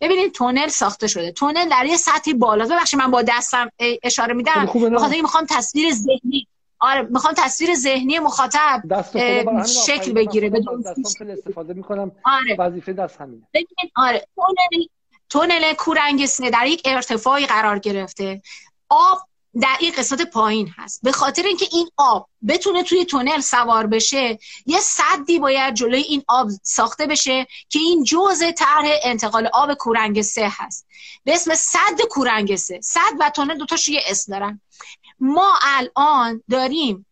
ببینید تونل ساخته شده، تونل در یه سطح بالا. ببخشید من با دستم اشاره میدم، بخاطر اینکه میخوام تصویر ذهنی آره میخوام تصویر ذهنی مخاطب شکل بگیره. بدون دستم استفاده میکنم، وظیفه دست همینه. ببینید آره تونل تونل کورنگ سه در یک ارتفاعی قرار گرفته، آب در این قسمت پایین هست. به خاطر اینکه این آب بتونه توی تونل سوار بشه، یه سدی باید جلوی این آب ساخته بشه که این جزء طرح انتقال آب کورنگ سه هست به اسم سد کورنگ سه. سد و تونل دوتاش یه اسم دارن. ما الان داریم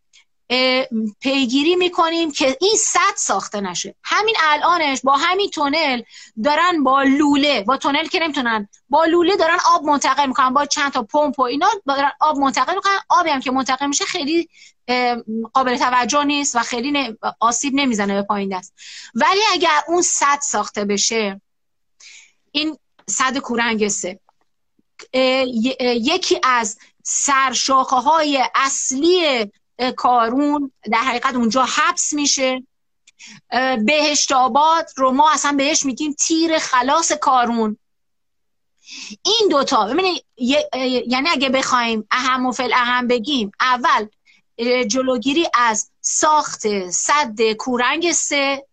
پیگیری میکنیم که این سد ساخته نشه. همین الانش با همین تونل دارن با لوله، با تونل که نمیتونن، با لوله دارن آب منتقل میکنن، با چند تا پمپ و اینا دارن آب منتقل میکنن. آبی هم که منتقل میشه خیلی قابل توجه نیست و خیلی آسیب نمیزنه به پایین دست. ولی اگر اون سد ساخته بشه، این سد کورنگ سه یکی از سرشاخه های اصلی کارون در حقیقت اونجا حبس میشه. بهشت آباد رو ما اصلا بهش میگیم تیر خلاص کارون. این دوتا ببینید، یعنی اگه بخوایم اهم و فل اهم بگیم، اول جلوگیری از ساخت سد کورنگ سه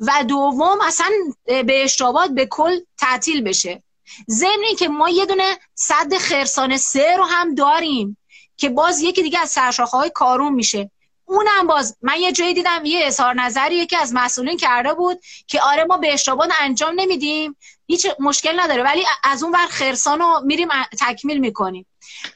و دوم اصلا بهشت آباد به کل تعطیل بشه. ضمن که ما یه دونه سد خرسانه سه رو هم داریم که باز یکی دیگه از سرشاخه‌های کارون میشه. اونم باز من یه جایی دیدم یه اظهار نظری یکی از مسئولین کرده بود که آره ما به اشتباه انجام نمیدیم، هیچ مشکل نداره، ولی از اون ور خرسانو میریم تکمیل میکنیم.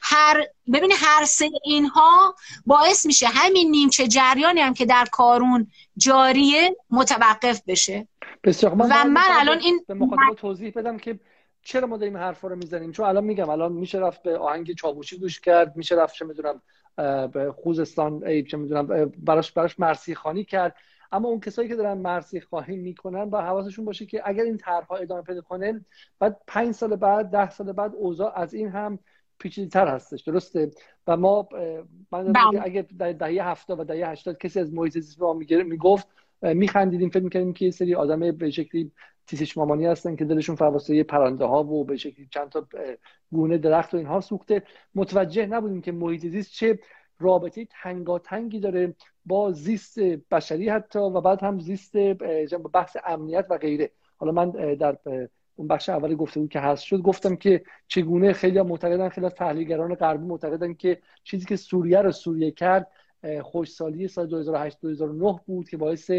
هر ببینید هر سه اینها باعث میشه همین نیمچه جریانی هم که در کارون جاریه متوقف بشه. بسیار. من و من الان این به مخاطب توضیح بدم که چرا ما داریم حرفا رو میزنیم، چون الان میگم الان میشه رفت به آهنگ چاووشی گوش کرد، میشه رفت چه میدونم به خوزستان ای چه میدونم براش براش مرسی خوانی کرد. اما اون کسایی که دارن مرسی خواهی میکنن با حواسشون باشه که اگر این طرحها ادامه پیدا کنه، بعد پنج سال بعد، ده سال بعد اوضاع از این هم پیچیده‌تر هستش. درسته. و ما من اگه در دهه هفتاد و دهه هشتاد کسی از محیط زیست ما میگفت میخندیدیم، فکر میکردیم که یه سری آدم به شکلی تیسیش مامانی هستن که دلشون فواسطه پرنده ها و به شکلی چند تا گونه درخت و اینها سوخته. متوجه نبودیم که محیط زیست چه رابطه تنگاتنگی داره با زیست بشری حتی و بعد هم زیست بحث امنیت و غیره. حالا من در اون بخش اول گفتگو که هست شد گفتم که چگونه خیلی معتقدن، خیلی از تحلیلگران غربی معتقدن که چیزی که سوریه رو سوریه کرد خشکسالی سال دو هزار و هشت دو هزار و نه بود که باعث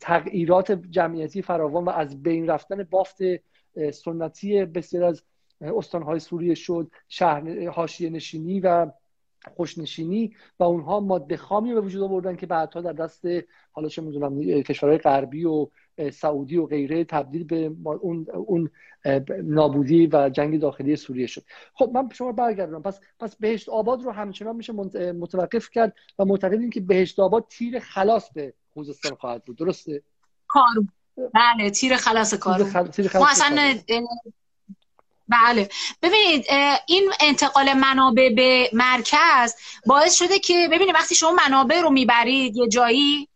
تغییرات جمعیتی فراوان و از بین رفتن بافت سنتی بسیار از استانهای سوریه شد، شهر حاشیه نشینی و خوشنشینی، و اونها ماده خامی به وجود آوردن که بعدها در دست حالا چه می‌دونم کشورهای غربی و سعودی و غیره تبدیل به اون اون نابودی و جنگ داخلی سوریه شد. خب من شما برگردم. پس پس بهشت آباد رو همچنان میشه متوقف کرد و معتقدیم که بهشت آباد تیر خلاص به خوزستان خواهد بود. درسته؟ کارون. بله، تیر خلاص کارون. خل... تیر خلاص ما اصلا بله. ببینید این انتقال منابع به مرکز باعث شده که ببینید وقتی شما منابع رو میبرید یه جایی،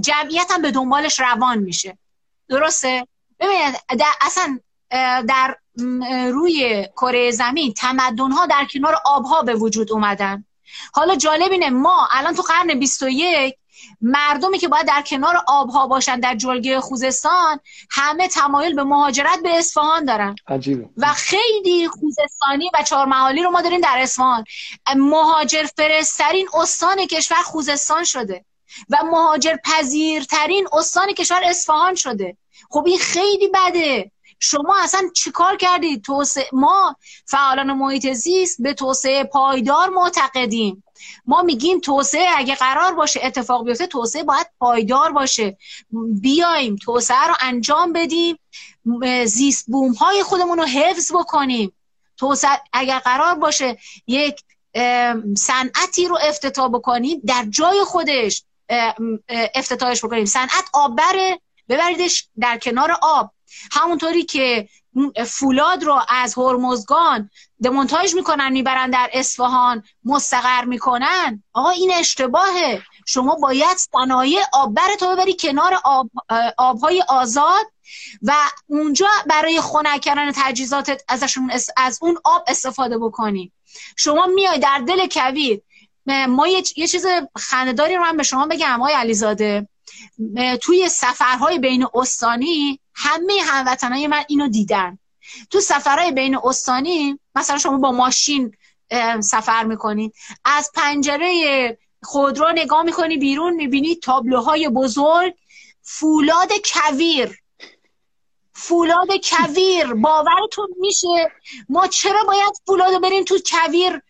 جمعیت هم به دنبالش روان میشه. درسته؟ ببینید در اصلا در روی کره زمین تمدن‌ها در کنار آبها به وجود اومدن. حالا جالب اینه ما الان تو قرن بیست و یک مردمی که باید در کنار آبها باشن در جلگه خوزستان همه تمایل به مهاجرت به اصفهان دارن. عجیبه. و خیلی خوزستانی و چهارمحالی رو ما داریم در اصفهان. مهاجر فرسترین استان کشور خوزستان شده و مهاجر پذیرترین استان کشور اصفهان شده. خب این خیلی بده. شما اصلا چیکار کردید؟ توسعه، ما فعالان محیط زیست به توسعه پایدار معتقدیم. ما میگیم توسعه اگه قرار باشه اتفاق بیفته، توسعه باید پایدار باشه، بیایم توسعه رو انجام بدیم، زیست بوم های خودمون رو حفظ بکنیم. توسعه اگر قرار باشه یک صنعتی رو افتتاح بکنیم، در جای خودش افتتاحش بکنیم. صنعت آببره، ببریدش در کنار آب. همونطوری که فولاد رو از هرمزگان دمونتاژ میکنن میبرن در اصفهان مستقر میکنن، آقا این اشتباهه. شما باید صنایع آببر تو ببری کنار آب، آبهای آزاد، و اونجا برای خنک کردن تجهیزاتت ازشون از اون آب استفاده بکنی. شما میای در دل کویر، ما یه, یه چیز خنده‌داری رو من به شما بگم آقای علیزاده، توی سفرهای بین استانی همه هموطنای من اینو دیدن. تو سفرهای بین استانی مثلا شما با ماشین سفر میکنید، از پنجره خودرو نگاه میکنی بیرون، میبینی تابلوهای بزرگ فولاد کویر. فولاد کویر، باورتون میشه؟ ما چرا باید فولاد رو بریم تو کویر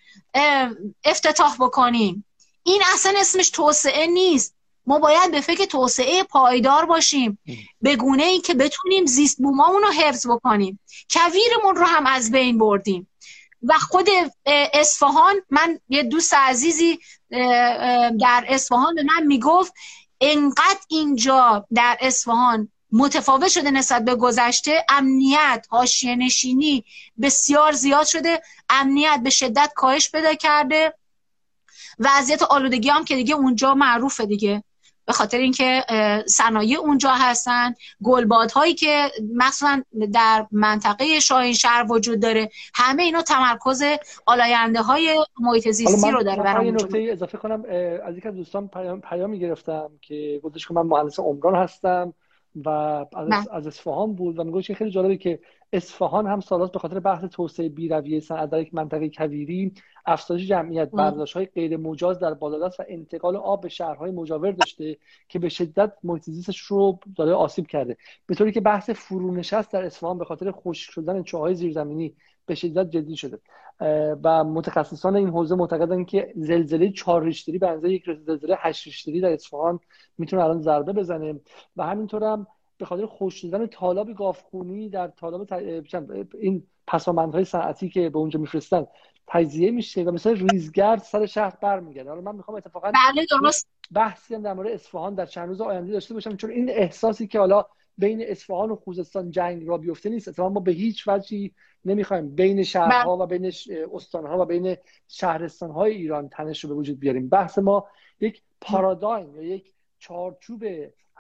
افتتاح بکنیم؟ این اصلا اسمش توسعه نیست. ما باید به فکر توسعه پایدار باشیم، به گونه ای که بتونیم زیست بومامون رو حفظ بکنیم. کویرمون رو هم از بین بردیم. و خود اصفهان، من یه دوست عزیزی در اصفهان به من میگفت انقدر اینجا در اصفهان متفاوت شده نسبت به گذشته، امنیت، حاشیه نشینی بسیار زیاد شده، امنیت به شدت کاهش پیدا کرده، وضعیت آلودگی هم که دیگه اونجا معروفه دیگه، به خاطر اینکه صنایع اونجا هستن، گلبادهایی که مثلا در منطقه شاهین شهر وجود داره، همه اینا تمرکز آلاینده های محیط زیستی رو داره. برای نکته اضافه کنم، از یک از دوستان پیام پیامی گرفتم که گفتش که من مهندس عمران هستم و از, از اصفهان بود و میگوش که خیلی جالبه که اصفهان هم سال‌هاست به خاطر بحث توسعه بی‌رویه صنعت در یک منطقه کویری، افزایش جمعیت، برداشت‌های غیر مجاز در بالادست و انتقال آب به شهرهای مجاور داشته که به شدت محیط زیستش رو داره آسیب کرده، به طوری که بحث فرونشست در اصفهان به خاطر خشک شدن چاهای زیرزمینی به شدت جدی شده و متخصصان این حوزه معتقدن که زلزله چهار ریشتری به اندازه یک زلزله هشت ریشتری در اصفهان میتونه الان ضربه بزنه. و همینطورم به خاطر خشک شدن تالاب گاوخونی در تالاب ت... این پسامندهای صنعتی که به اونجا میفرستن تجزیه میشه و مثلا ریزگرد سر شهر برمیگرده. حالا من میخوام اتفاقا بله درست بحثی هم در مورد اصفهان در چند روز آینده داشته باشم، چون این احساسی که حالا بین اصفهان و خوزستان جنگ را بیفته نیست. اتفاقا ما به هیچ وجهی نمیخوایم بین شهرها و بین استانها و بین شهرستانهای ایران تنش رو به وجود بیاریم. بحث ما یک پارادایم یا یک چارچوب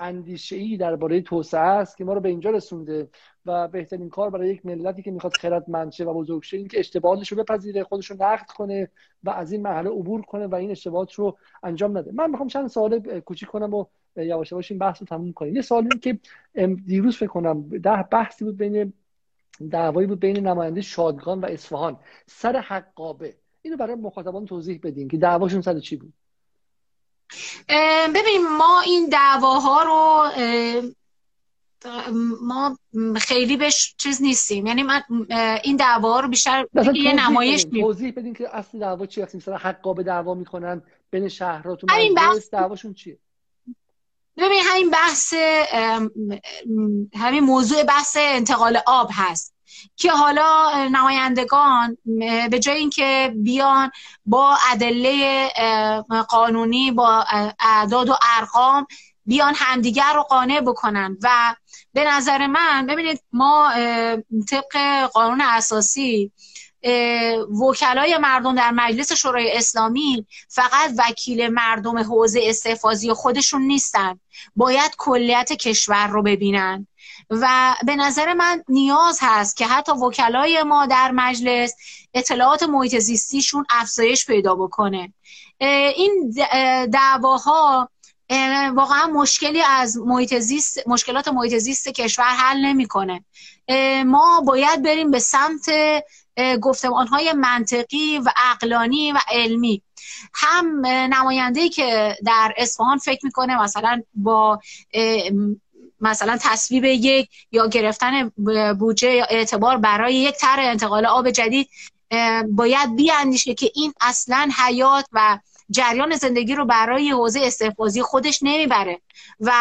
اندیشه‌ای درباره توسعه است که ما رو به اینجا رسونده و بهترین کار برای یک ملتی که میخواد خردمند شه و بزرگ شه این که اشتباهاتش رو بپذیره، خودش رو نقد کنه و از این مرحله عبور کنه و این اشتباهات رو انجام نده. من میخوام چند سوال کوچیک کنم و یواش یواش این بحث رو تموم کنیم. یه سوالی که دیروز فکر کنم ده بحثی بود، بین دعوایی بود بین نماینده شادگان و اصفهان سر حقابه. اینو برای مخاطبان توضیح بدین که دعواشون سر چی بود. ببین ما این دعواها رو ما خیلی بهش چیز نیستیم، یعنی من این دعواها رو بیشتر یه نمایش می‌بینم. توضیح بدین که اصل دعوا چیه، مثلا حقابه دعوا میکنن بین شهرها تو مجلس، دعواشون چیه؟ ببین همین بحث همین موضوع بحث انتقال آب هست که حالا نمایندگان به جای اینکه بیان با ادله قانونی، با اعداد و ارقام بیان همدیگر رو قانع بکنن. و به نظر من ببینید ما طبق قانون اساسی وکلای مردم در مجلس شورای اسلامی فقط وکیل مردم حوزه استحفاظی خودشون نیستن، باید کلیت کشور رو ببینن. و به نظر من نیاز هست که حتی وکلای ما در مجلس اطلاعات محیط زیستیشون افزایش پیدا بکنه. این دعواها واقعا مشکلی از محیط زیست، مشکلات محیط زیست کشور حل نمیکنه. ما باید بریم به سمت گفتمانهای منطقی و عقلانی و علمی. هم نماینده‌ای که در اصفهان فکر میکنه مثلا با مثلا تصویب یک یا گرفتن بودجه یا اعتبار برای یک طرح انتقال آب جدید باید بیاندیشه که این اصلا حیات و جریان زندگی رو برای حوزه استحفاظی خودش نمیبره و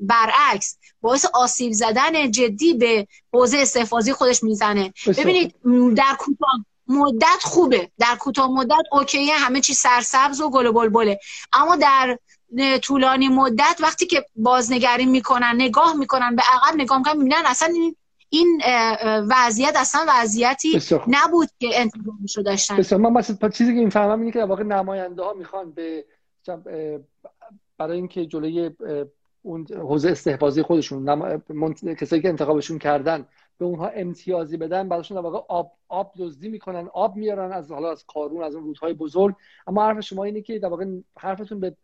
برعکس باعث آسیب زدن جدی به حوزه استحفاظی خودش میزنه. ببینید در کوتاه مدت خوبه، در کوتاه مدت اوکیه، همه چی سرسبز و گل و بلبله، اما در طولانی مدت وقتی که بازنگری میکنن، نگاه میکنن به عقب، نگاه میکنن میبینن اصلا این وضعیت اصلا وضعیتی نبود که انتظارشو داشتن. بسیار. من مثلا چیزی که این فهمم اینه که در واقع نماینده ها میخوان به برای اینکه جلوی اون حوزه استحفاظی خودشون نم... کسایی که انتخابشون کردن به اونها امتیازی بدن، براشون در واقع آب آب دزدی میکنن، آب میارن از حالا از کارون، از اون رودهای بزرگ. اما حرف شما اینه که در واقع حرفتون به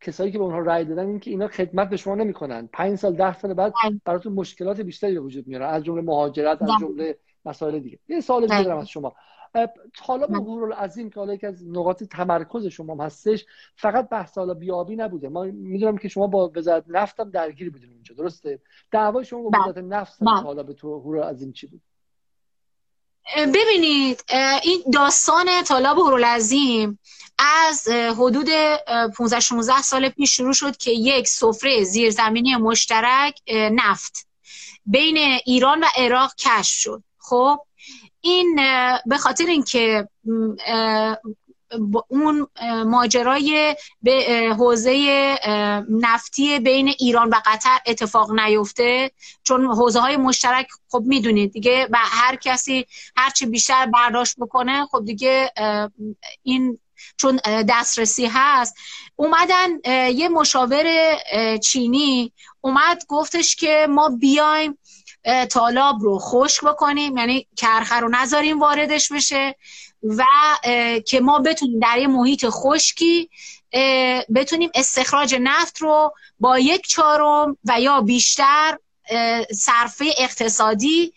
کسایی که به اونها رای دادن این که اینا خدمت به شما نمیکنن، پنج سال ده سال بعد براتون مشکلات بیشتری به وجود میارن، از جمله مهاجرت، از جمله مسائل دیگه. یه سوال دیگه دارم از شما. حالا به هورالعظیم که حالا یکی از نقاط تمرکز شما هم هستش، فقط بحث حالا بیابی نبوده، ما میدونم که شما با وزارت نفت هم درگیر بودین اونجا، درسته؟ دعوای شما با وزارت نفت حالا به تو هورالعظیم چی بود؟ ببینید این داستان طالب هورالعظیم از حدود پانزده شانزده سال پیش شروع شد که یک سفره زیرزمینی مشترک نفت بین ایران و عراق کشف شد. خب این به خاطر اینکه اون ماجرای به حوزه نفتی بین ایران و قطر اتفاق نیفته، چون حوزه های مشترک خب میدونید دیگه و هر کسی هرچی بیشتر برداشت بکنه خب دیگه این چون دسترسی هست، اومدن یه مشاور چینی اومد گفتش که ما بیایم تالاب رو خشک بکنیم، یعنی کرخه رو نذاریم واردش بشه و که ما بتونیم در یه محیط خشکی بتونیم استخراج نفت رو با یک چهارم و یا بیشتر صرفه اقتصادی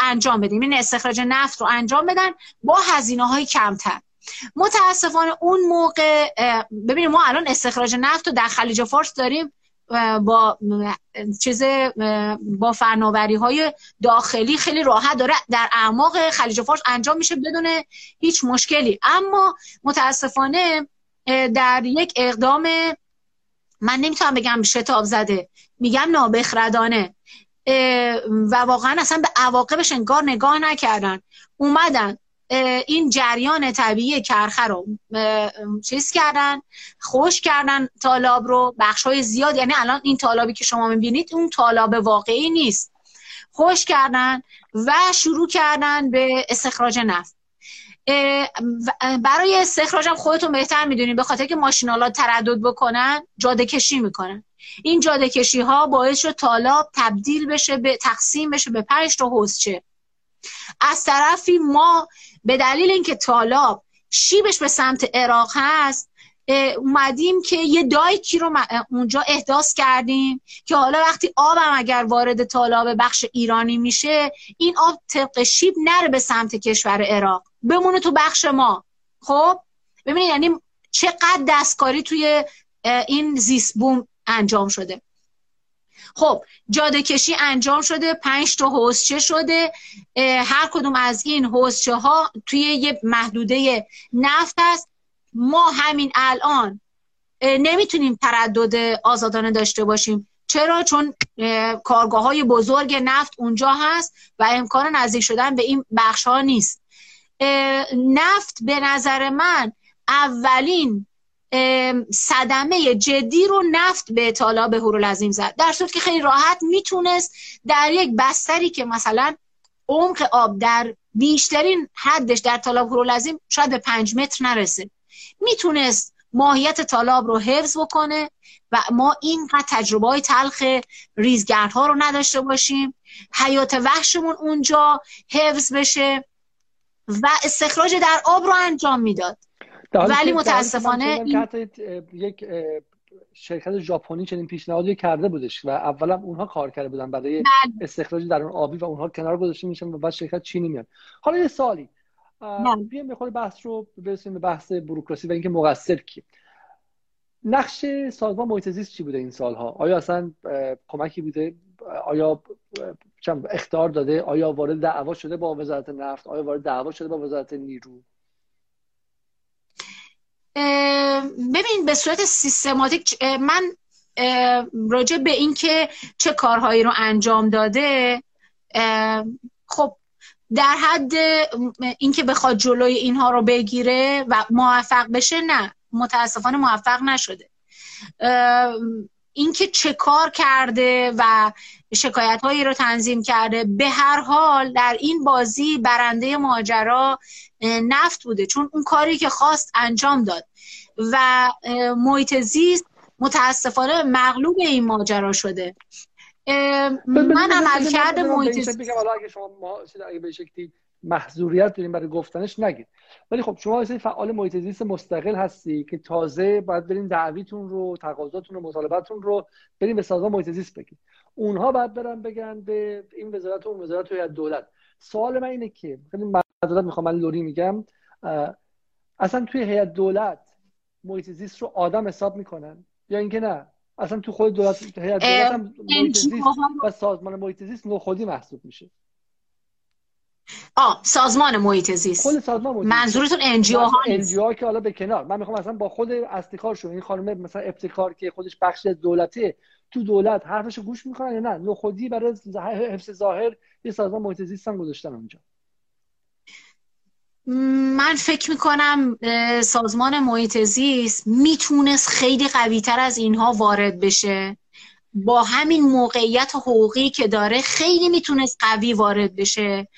انجام بدیم، این استخراج نفت رو انجام بدن با هزینه های کمتر. متاسفانه اون موقع ببینیم ما الان استخراج نفت رو در خلیج فارس داریم با چیز با فناوری های داخلی خیلی راحت داره در اعماق خلیج فارس انجام میشه بدون هیچ مشکلی، اما متاسفانه در یک اقدام من نمیتونم بگم شتاب زده، میگم نابخردانه و واقعا اصلا به عواقبش انگار نگاه نکردن، اومدن این جریان طبیعی کرخه رو چیز کردن، خشک کردن تالاب رو، بخش‌های زیاد، یعنی الان این تالابی که شما می‌بینید اون تالاب واقعی نیست، خشک کردن و شروع کردن به استخراج نفت. برای استخراج هم خودتون بهتر میدونید به خاطر که ماشین‌آلات تردد بکنن جاده کشی میکنن، این جاده کشی ها باعث شد تالاب تبدیل بشه به تقسیم بشه به پنج تا حوضچه. از طرفی ما به دلیل اینکه تالاب شیبش به سمت عراق هست اومدیم که یه دایکی رو اونجا احداث کردیم که حالا وقتی آبم اگر وارد تالاب بخش ایرانی میشه این آب طبق شیب نره به سمت کشور عراق، بمونه تو بخش ما. خب ببینید یعنی چقدر دستکاری توی این زیست بوم انجام شده. خب جاده کشی انجام شده، پنج تا حوضچه شده، هر کدوم از این حوضچه ها توی یه محدوده نفت هست. ما همین الان نمیتونیم تردد آزادانه داشته باشیم، چرا؟ چون کارگاه های بزرگ نفت اونجا هست و امکان نزدیک شدن به این بخش ها نیست. نفت به نظر من اولین صدمه جدی رو نفت به تالاب هورالعظیم زد، در صورت که خیلی راحت میتونست در یک بستری که مثلا عمق آب در بیشترین حدش در تالاب هورالعظیم شاید به پنج متر نرسه، میتونست ماهیت تالاب رو حفظ بکنه و ما اینقدر تجربه های تلخ ریزگردها رو نداشته باشیم، حیات وحشمون اونجا حفظ بشه و استخراج در آب رو انجام میداد. ولی متاسفانه یک شرکت ژاپنی چنین پیشنهادی کرده بودش و اولا اونها کار کرده بودن برای استخراج در اون آبی و اونها کنار گذاشته میشن و بعد شرکت چینی میاد. حالا یه سالی بیام بخوره بحث رو برسیم به بحث بوروکراسی و اینکه مقصر کی. نقش سازمان محیط زیست چی بوده این سالها؟ آیا اصلا کمکی بوده؟ آیا چند اخطار داده؟ آیا وارد دعوا شده با وزارت نفت؟ آیا وارد دعوا شده با وزارت نیرو؟ ببین به صورت سیستماتیک من راجع به این که چه کارهایی رو انجام داده، خب در حد این که بخواد جلوی اینها رو بگیره و موفق بشه، نه، متاسفانه موفق نشده. اینکه چه کار کرده و شکایت هایی رو تنظیم کرده، به هر حال در این بازی برنده ماجرا نفت بوده، چون اون کاری که خواست انجام داد و محیط زیست متاسفانه مغلوب این ماجرا شده. من عمل کرده محیط زیست اگه شما به شکلی محضوریت داریم برای گفتنش نگید، ولی خب شما اصلا فعال محیط زیست مستقل هستی که تازه باید برین دعویتون رو، تقاضاتون رو، مطالبهتون رو برین به سازمان محیط زیست بگید، اونها باید برن بگن به این وزارت و اون وزارت و یا دولت. سوال من اینه که خیلی معذرت میخوام، من لوری میگم، اصلا توی هیئت دولت محیط زیست رو آدم حساب میکنن یا اینکه نه اصلا تو خود دولت، هیئت دولت هم محیط زیست و سازمان محیط زیست نخودی محسوب میشه؟ آ سازمان محیط زیست، خود سازمان محیط زیست. منظورتون ان جی او ها؟ ان جی او که حالا به کنار، من میخوام اصلا با خود استیکارشون، این خانم مثلا ابتکار که خودش بخش دولته، تو دولت حرفشو گوش میکنن یا نه نخودی برای حفظ ظاهر یه سازمان محیط زیست هم گذاشتن اونجا؟ من فکر میکنم سازمان محیط زیست میتونست خیلی قوی تر از اینها وارد بشه، با همین موقعیت حقوقی که داره خیلی میتونست قوی وارد بشه،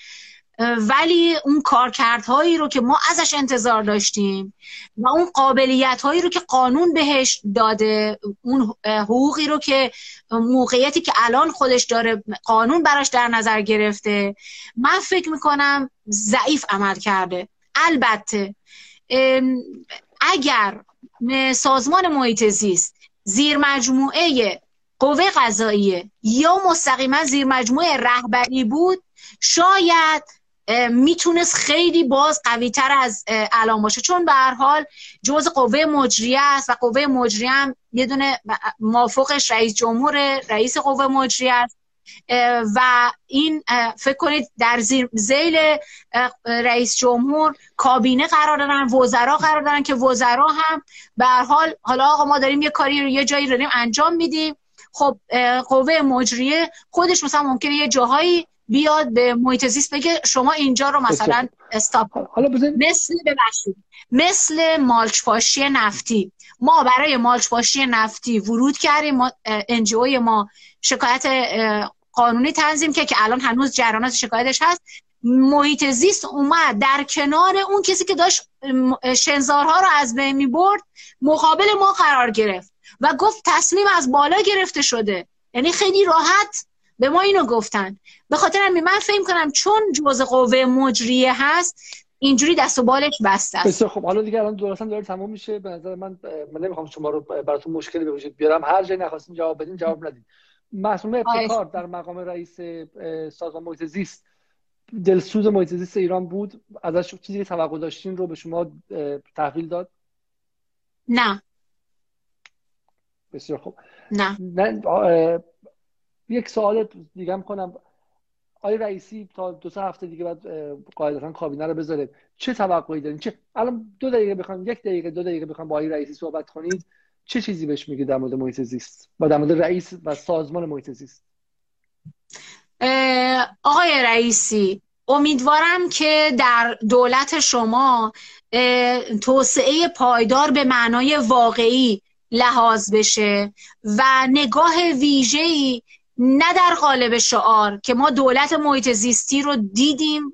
ولی اون کارکردهایی رو که ما ازش انتظار داشتیم و اون قابلیت‌هایی رو که قانون بهش داده، اون حقوقی رو که موقعیتی که الان خودش داره قانون براش در نظر گرفته، من فکر میکنم ضعیف عمل کرده. البته اگر سازمان محیط زیست زیر مجموعه قوه قضاییه یا مستقیما زیر مجموعه رهبری بود، شاید میتونست خیلی باز قوی تر از الان باشه، چون به هر حال جزء قوه مجریه است و قوه مجریه هم یه دونه مافوقش رئیس جمهور، رئیس قوه مجریه است و این فکر کنید در زیر ذیل رئیس جمهور کابینه قرار دارن، وزرا قرار دارن که وزرا هم به هر حال حالا آقا ما داریم یه کاری رو یه جایی رو داریم انجام میدیم، خب قوه مجریه خودش مثلا ممکنه یه جاهایی بیاد به محیط زیست بگه شما اینجا رو مثلا استاپ، حالا مثل ببخشید مثل مالچ‌پاشی نفتی، ما برای مالچ‌پاشی نفتی ورود کردیم، ان جی او ما شکایت قانونی تنظیم که که الان هنوز جریانات شکایتش هست، محیط زیست اومد در کنار اون کسی که داشت شنزارها رو از بین می‌برد مقابل ما قرار گرفت و گفت تصمیم از بالا گرفته شده، یعنی خیلی راحت به ما اینو گفتن. به خاطر همین من فهم کنم چون جزء قوه مجریه هست اینجوری دست و بالش بسته است. بسیار خب، حالا دیگه الان درستم داره تمام میشه. به نظر من من نمیخوام شما رو براتون مشکلی به وجود بیارم، هر جایی نخواستین جواب بدین جواب ندید. مسئول ابتکار در مقام رئیس سازمان محیط زیست دلسوز محیط زیست ایران بود، ازش چیزی که توقع داشتین رو به شما تحویل داد؟ نه. بسیار خب. نه. نه. یک سوال دیگه می‌کنم، آقای رئیسی تا دو سه هفته دیگه بعد قاعدتاً کابینه رو بذاره، چه توقعی دارین؟ چه الان دو دقیقه بخوام، یک دقیقه دو دقیقه بخوام با آقای رئیسی صحبت کنید، چه چیزی بهش میگید در مورد محیط زیست و در مورد رئیس و سازمان محیط زیست؟ آقای رئیسی، امیدوارم که در دولت شما توسعه پایدار به معنای واقعی لحاظ بشه و نگاه ویژه‌ای نه در قالب شعار، که ما دولت محیط زیستی رو دیدیم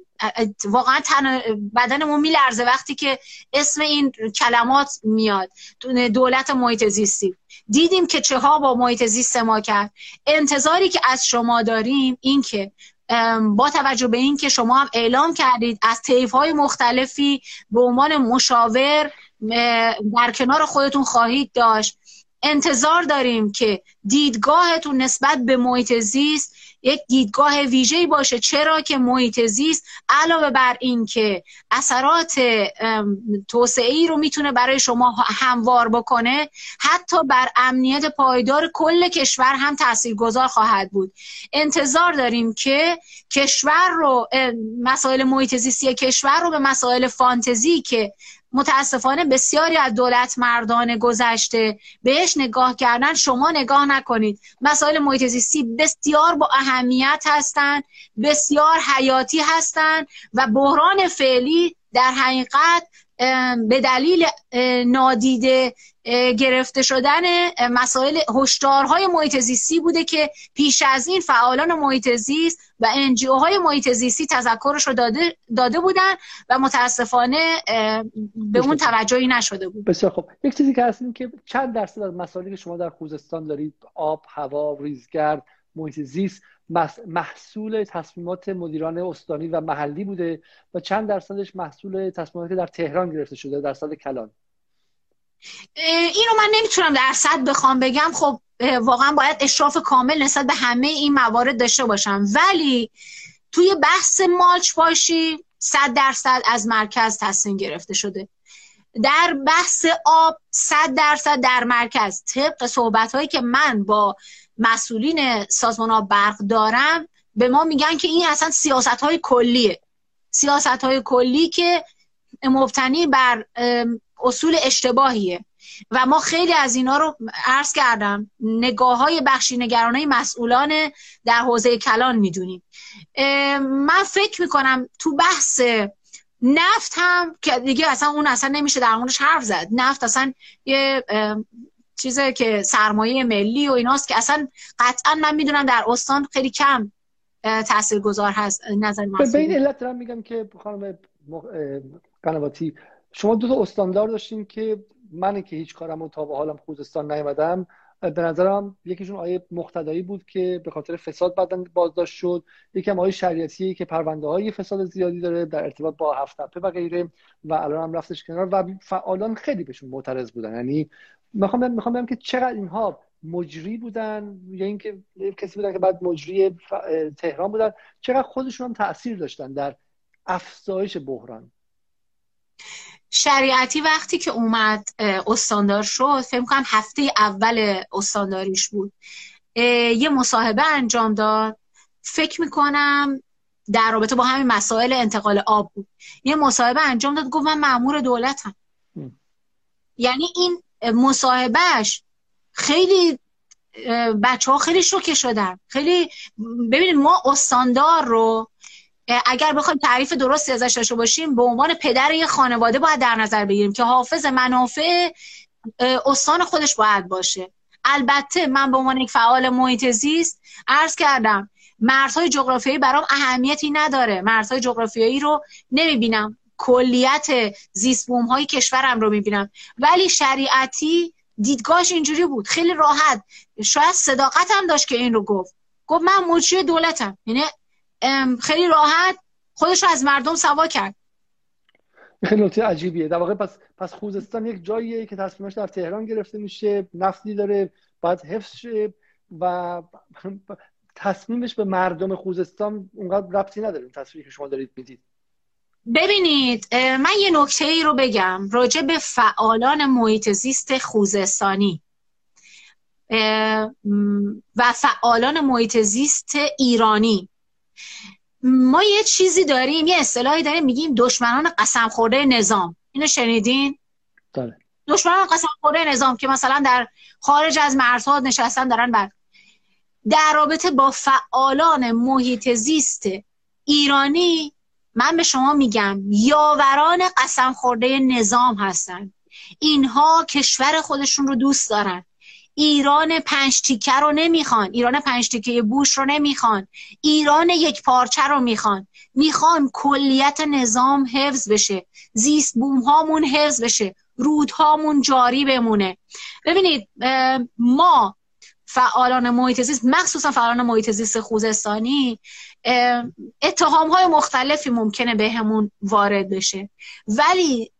واقعا تن بدنمون میلرزه وقتی که اسم این کلمات میاد، دولت محیط زیستی، دیدیم که چه ها با محیط زیست ما کرد. انتظاری که از شما داریم این که با توجه به این که شما هم اعلام کردید از طیف‌های مختلفی به عنوان مشاور در کنار خودتون خواهید داشت، انتظار داریم که دیدگاهتون نسبت به محیط زیست یک دیدگاه ویژه‌ای باشه، چرا که محیط زیست علاوه بر این که اثرات توسعه‌ای رو میتونه برای شما هموار بکنه، حتی بر امنیت پایدار کل کشور هم تاثیرگذار خواهد بود. انتظار داریم که کشور رو، مسائل محیط زیستی کشور رو به مسائل فانتزی که متاسفانه بسیاری از دولت مردان گذشته بهش نگاه کردن شما نگاه نکنید. مسائل محیط زیستی بسیار با اهمیت هستند، بسیار حیاتی هستند و بحران فعلی در حقیقت به دلیل نادیده گرفته شدن مسائل، هشدارهای محیط زیستی بوده که پیش از این فعالان محیط زیست و انجیو های محیط زیستی تذکرش رو داده, داده بودن و متاسفانه به اون توجهی نشده بود. بسیار خوب. یک چیزی که هست این که چند درصد از مسائلی که شما در خوزستان دارید، آب، هوا، ریزگرد، محیط زیست، محصول تصمیمات مدیران استانی و محلی بوده و چند درصدش محصول تصمیماتی که در تهران گرفته شده، درصد کلان؟ اینو من نمیتونم درصد بخوام بگم. خب واقعا باید اشراف کامل نسبت به همه این موارد داشته باشم، ولی توی بحث مالچ باشی صد درصد از مرکز تصمیم گرفته شده. در بحث آب صد درصد در مرکز، طبق صحبت‌هایی که من با مسئولین سازمان آب برق دارم به ما میگن که این اصلا سیاست‌های کلیه، سیاست‌های کلی که مبتنی بر اصول اشتباهیه و ما خیلی از اینا رو عرض کردم نگاه‌های بخشینگرانه مسئولان در حوزه کلان میدونیم. من فکر میکنم تو بحث نفت هم که دیگه اصلا اون اصلا نمیشه در موردش حرف زد، نفت اصلا یه چیزه که سرمایه ملی و ایناست که اصلا قطعا من میدونم در استان خیلی کم تاثیرگذار هست. نظر مسئول به این علت هم میگم که خانم قنواتی شما دو تا استاندار داشتین که من که هیچ کارم تا به حالم خوزستان نیومدم به نظرم یکیشون آیه مقتدایی بود که به خاطر فساد بعدن بازداشت شد، یکم آیه شریعتی که پرونده های فساد زیادی داره در ارتباط با هفت تپه و غیره و الان هم رفتش کنار و فعالان خیلی بهشون معترض بودن. یعنی میخوام میخوام بگم که چقدر اینها مجری بودن یا اینکه کسی بودن که بعد مجری تهران بودن، چقدر خودشون هم تاثیر داشتن در افزایش بحران. شریعتی وقتی که اومد استاندار شد، فکر می‌کنم هفته اول استانداریش بود، یه مصاحبه انجام داد، فکر می‌کنم در رابطه با همین مسائل انتقال آب بود، یه مصاحبه انجام داد، گفت من مأمور دولتم. یعنی این مصاحبهش خیلی بچه‌ها خیلی شوکه شدن. خیلی ببینید ما استاندار رو اگر بخوایم تعریف درستی ازش داشته باشیم به عنوان پدر یه خانواده باید در نظر بگیریم که حافظ منافع استان خودش باید باشه. البته من به عنوان یک فعال محیط زیست عرض کردم مرزهای جغرافیایی برام اهمیتی نداره، مرزهای جغرافیایی رو نمیبینم، کلیت زیست بوم‌های کشورم رو میبینم. ولی شریعتی دیدگاهش اینجوری بود، خیلی راحت، شاید صداقتم داشت که این رو گفت، گفت من مجری دولتم. یعنی خیلی راحت خودش رو از مردم سوا کرد. خیلی نکته عجیبیه در واقع. پس پس خوزستان یک جاییه که تصمیمش در تهران گرفته میشه، نفتی داره باید حفظ شه و تصمیمش به مردم خوزستان اونقدر ربطی نداره. تصویری که شما دارید میدید. ببینید من یه نکته ای رو بگم راجع به فعالان محیط زیست خوزستانی و فعالان محیط زیست ایرانی. ما یه چیزی داریم، یه اصطلاحی داریم، میگیم دشمنان قسم خورده نظام. اینو شنیدین؟ داره. دشمنان قسم خورده نظام که مثلا در خارج از مرزها نشستن دارن بر در رابطه با فعالان محیط زیست ایرانی من به شما میگم یاوران قسم خورده نظام هستن. اینها کشور خودشون رو دوست دارن، ایران پنج تیکه رو نمیخوان، ایران پنج تیکه بوش رو نمیخوان، ایران یک پارچه رو میخوان. میخوان کلیت نظام حفظ بشه، زیست بوم هامون حفظ بشه، رود هامون جاری بمونه. ببینید ما فعالان محیط زیست، مخصوصا فعالان محیط زیست خوزستانی، اتهام های مختلفی ممکنه بهمون وارد بشه، ولی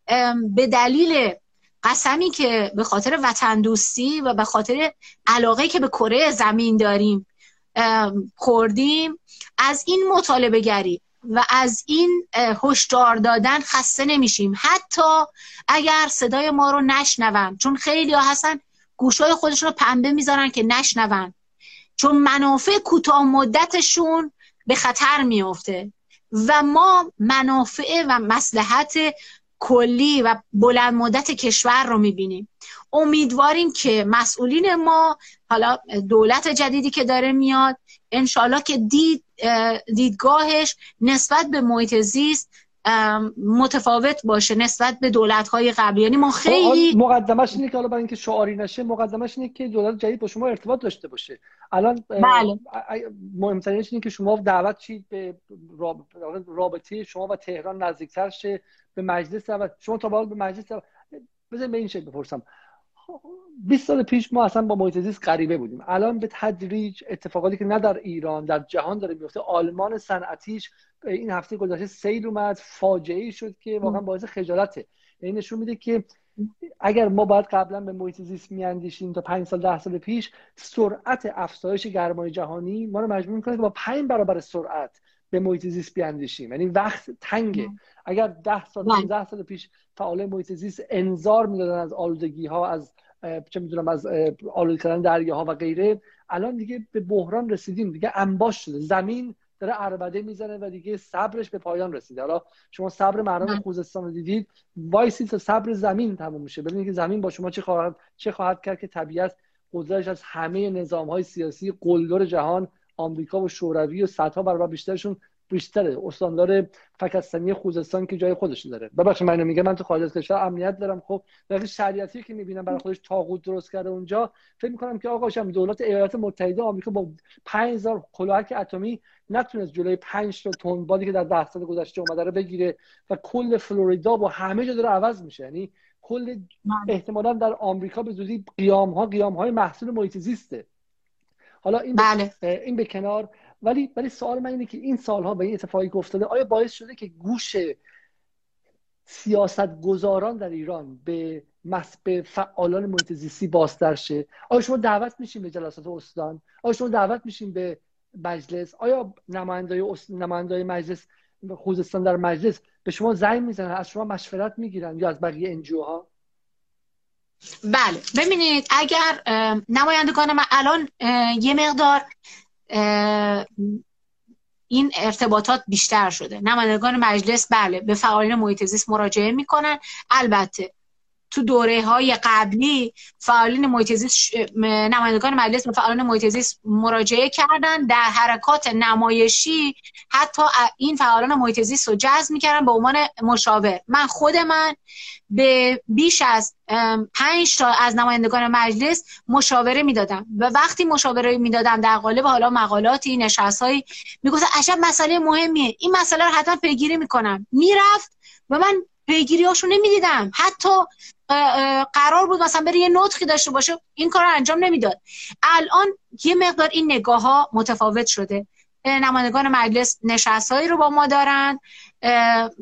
به دلیل قسمی که به خاطر وطن دوستی و به خاطر علاقه که به کره زمین داریم خوردیم، از این مطالبه گری و از این هشدار دادن خسته نمیشیم، حتی اگر صدای ما رو نشنون، چون خیلی ها هستن گوشای خودشون رو پنبه میذارن که نشنون، چون منافع کوتاه مدتشون به خطر میفته و ما منافع و مصلحت کلی و بلند مدت کشور رو میبینیم. امیدواریم که مسئولین ما، حالا دولت جدیدی که داره میاد، انشالله که دید دیدگاهش نسبت به محیط زیست متفاوت باشه نسبت به دولت‌های قبلی. یعنی ما خیلی مقدمش اینه که حالا برای اینکه شعاری نشه، مقدمش اینه که دولت جدید با شما ارتباط داشته باشه. الان بله. مهمترینش اینه که شما دعوت چید به رابطه شما و تهران نزدیکتر شه، به مجلس دعوت شما تا بالا به مجلس دعوت. بذارید به این شکل بپرسم، بیست سال پیش ما اصلا با محیط زیست غریبه بودیم. الان به تدریج اتفاقاتی که نه در ایران، در جهان داره میفته. آلمان صنعتیش این هفته گذشته سیل اومد، فاجعه‌ای شد که واقعا باعث خجالته. این نشون میده که اگر ما باید قبلا به محیط زیست میاندیشیم تا پنج سال ده سال پیش، سرعت افزایش گرمای جهانی ما رو مجبور میکنه که با پنج برابر سرعت به محیط زیست بیاندیشیم. یعنی وقت تنگه. اگر ده سال پانزده سال پیش فعالای محیط زیست انذار میدادن از آلودگی ها، از چه میدونم از آلوده کردن دریاها و غیره، الان دیگه به بحران رسیدیم، دیگه انباش شده، زمین داره عربده میزنه و دیگه صبرش به پایان رسیده. حالا شما صبر مردم خوزستان رو دیدید، وایسید تا صبر زمین تموم میشه، ببینید که زمین با شما چه خواهد چه خواهد کرد که طبیعت قدرتش از همه نظام‌های سیاسی قلدر جهان، آمریکا و شوروی و صدها برابر بیشترشون بیشتره. استاندار فکستانی خوزستان که جای خودش داره. ببخشید من میگم من تو خارج از کشور امنیت دارم، خب وقتی شریعتی که میبینم برای خودش طاغوت درست کرده اونجا، فکر میکنم که آقا شام دولت ایالات متحده آمریکا با پنج هزار کلاهک اتمی نتونست جلوی پنج تا تن بادی که در ده سال گذشته اومده رو بگیره و کل فلوریدا با همه جا داره عوض میشه. یعنی کل احتمالاً در آمریکا به زودی قیام ها قیام های محصول محیط زیسته. حالا این بله. این به کنار، ولی ولی سوال من اینه که این سالها و این اتفاقی که افتاده آیا باعث شده که گوش سیاستگزاران در ایران به به فعالان محیط زیستی بازتر شه؟ آیا شما دعوت میشین به جلسات استان؟ آیا شما دعوت میشین به مجلس؟ آیا نمایندای نمایندای مجلس خوزستان در مجلس به شما زنگ میزنن، از شما مشورت میگیرن یا از بقیه انجیوها؟ بله، ببینید اگر نمایندگان من الان یه مقدار این ارتباطات بیشتر شده، نمایندگان مجلس بله به فعالین محیط زیست مراجعه میکنن. البته تو دوره های قبلی فعالین محیط زیست ش... نمایندگان مجلس به فعالین محیط زیست مراجعه کردن، در حرکات نمایشی حتی این فعالان محیط زیست رو جذب میکردن به عنوان مشاور. من خود من به بیش از پنج تا از نمایندگان مجلس مشاوره میدادم و وقتی مشاوره میدادم در قالب حالا مقالاتی، نشست‌هایی، میگفتن عجب مسئله مهمیه، این مسئله رو حتما پیگیری میکنم. میرفت و من پیگیریاشو نمیدیدم، حتی قرار بود مثلا بره یه نطقی داشته باشه، این کار رو انجام نمیداد. الان یه مقدار این نگاه ها متفاوت شده، نمایندگان مجلس نشست‌هایی رو با ما دارن،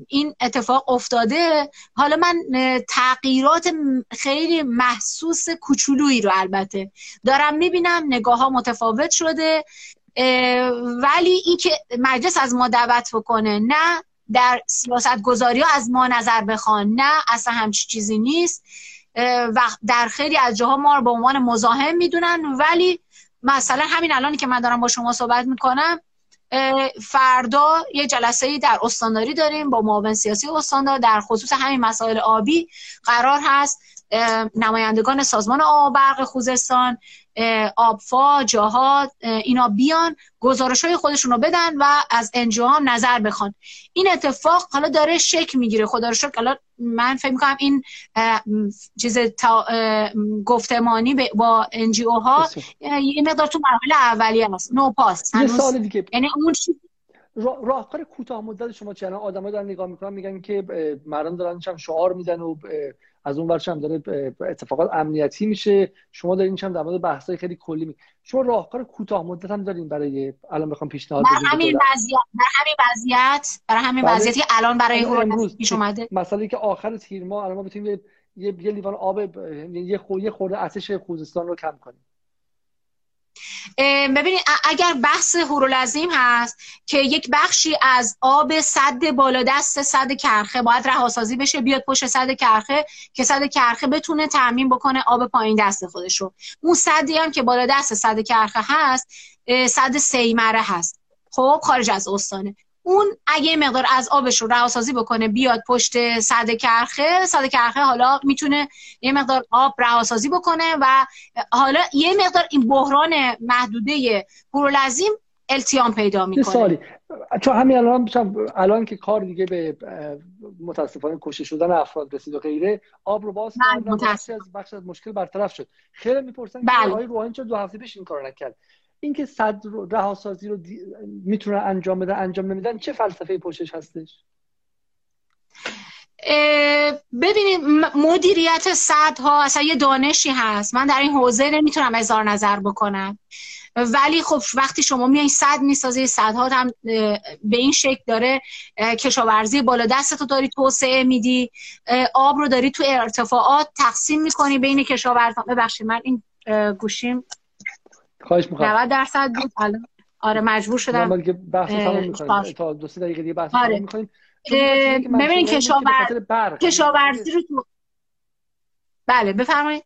این اتفاق افتاده. حالا من تغییرات خیلی محسوس کوچولویی رو البته دارم میبینم، نگاه ها متفاوت شده، ولی اینکه مجلس از ما دعوت بکنه نه در سیاست گذاری ها از ما نظر بخوان، نه اصلا همچی چیزی نیست و در خیلی از جاها ما رو به عنوان مزاحم میدونن. ولی مثلا همین الانی که من دارم با شما صحبت میکنم، فردا یه جلسه‌ای در استانداری داریم با معاون سیاسی استاندار در خصوص همین مسائل آبی. قرار هست نمایندگان سازمان آب و برق خوزستان، آبفا، جهاد، اینا بیان گزارش‌های خودشون رو بدن و از انجام هم نظر بخوان. این اتفاق حالا داره شکل میگیره، خدا رو شکر. حالا من فکر می‌کنم این چیز گفتمانی با انجیو ها یه مقدار تو مرحله اولیه است، نو پاس. یه سوال دیگه، یعنی اون راهکار کوتاه مدت شما چه؟ الان آدم‌ها دارن نگاه می‌کنن میگن که مردم دارن چم شعار میدن و از اون ورش هم داره اتفاقات امنیتی میشه، شما دارین چند در مورد بحثای خیلی کلی می شما راهکار کوتاه مدت هم دارین برای الان بخوام پیشنهاد بدم؟ برای همین وضعیت برای همین وضعیت برای همین وضعیتی الان برای هورالعظیم پیش اومده، مثلا اینکه آخر تیر ماه الان ما بتونیم یه لیوان آب یه خورده آتش خوزستان رو کم کنیم. ببینید اگر بحث هورالعظیم هست که یک بخشی از آب سد بالادست سد کرخه باید رهاسازی بشه بیاد پشت سد کرخه که سد کرخه بتونه تامین بکنه آب پایین دست خودش رو. اون سدی هم که بالادست سد کرخه هست سد سیمره هست، خب خارج از استانه. اون اگه مقدار از آبش رو رهاسازی بکنه بیاد پشت سد کرخه، سد کرخه حالا میتونه یه مقدار آب رهاسازی بکنه و حالا یه مقدار این بحران محدوده هورالعظیم التیام پیدا میکنه. سوالی چون همین الان الان که کار دیگه به متاسفانه کشته شدن افراد رسید و غیره، آب رو باز کردن بخش از بخش از مشکل برطرف شد. خیلی میپرسن که آقای روحانی چرا دو هفته پیش این کارو نکرد؟ اینکه صد رهاسازی رو دی... میتونن انجام بدن انجام نمیدن چه فلسفه پشتش هستش؟ ببینید مدیریت سد ها اصلا یه دانشی هست، من در این حوزه نمیتونم اظهار نظر بکنم، ولی خب وقتی شما میای سد میسازی، سدها هم به این شکل داره کشاورزی بالا دستتو داری توسعه میدی، آب رو داری تو ارتفاعات تقسیم میکنی بین کشاورزان. ببخشید من این گوشیم خواهش می‌کنم نود درصد بود الان. آره مجبور شدم بلکه بحث تمام می‌کنیم تا دو سه دقیقه دیگه بحث تمام می‌کنیم. ببینید کشاورزی کشاورزی رو تو... بله بفرمایید.